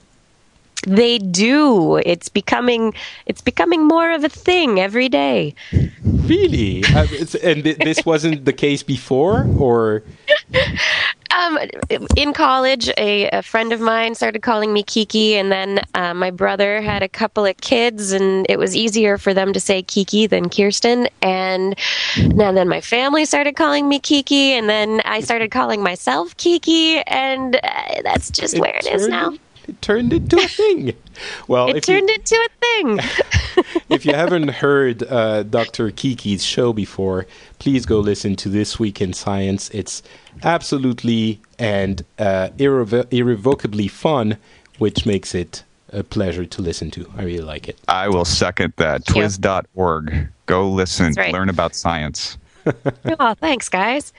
They do. It's becoming more of a thing every day. Really? And this wasn't the case before, or? In college, a friend of mine started calling me Kiki, and then my brother had a couple of kids, and it was easier for them to say Kiki than Kirsten. And then my family started calling me Kiki, and then I started calling myself Kiki, and that's just where it is now. It turned into a thing. Well, if you haven't heard Dr. Kiki's show before, please go listen to This Week in Science. It's absolutely and irrevocably fun, which makes it a pleasure to listen to. I really like it. I will second that. Twiz.org. Go listen. Right. Learn about science. Oh, thanks, guys.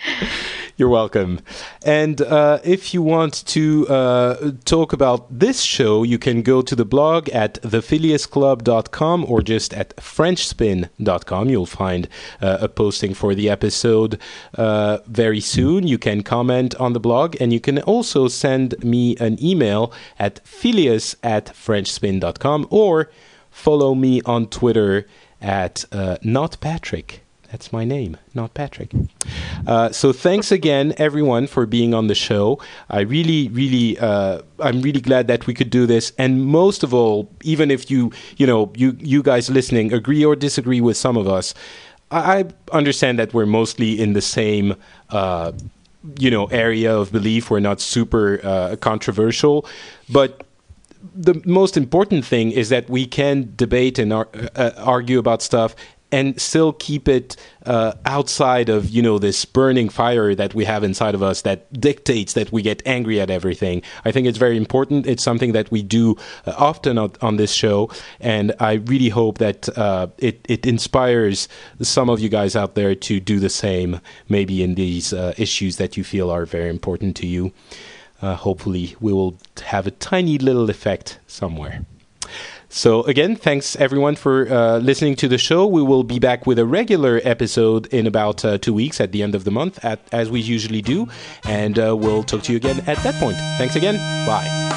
You're welcome. And if you want to talk about this show, you can go to the blog at thephileasclub.com or just at frenchspin.com. You'll find a posting for the episode very soon. You can comment on the blog, and you can also send me an email at phileas@frenchspin.com or follow me on Twitter at notpatrick. That's my name, not Patrick. So thanks again, everyone, for being on the show. I'm really glad that we could do this. And most of all, even if you guys listening agree or disagree with some of us, I understand that we're mostly in the same area of belief. We're not super controversial, but the most important thing is that we can debate and argue about stuff and still keep it outside of, this burning fire that we have inside of us that dictates that we get angry at everything. I think it's very important. It's something that we do often on this show, and I really hope that it inspires some of you guys out there to do the same, maybe in these issues that you feel are very important to you. Hopefully, we will have a tiny little effect somewhere. So again, thanks everyone for listening to the show. We will be back with a regular episode in about 2 weeks at the end of the month, as we usually do. And we'll talk to you again at that point. Thanks again. Bye.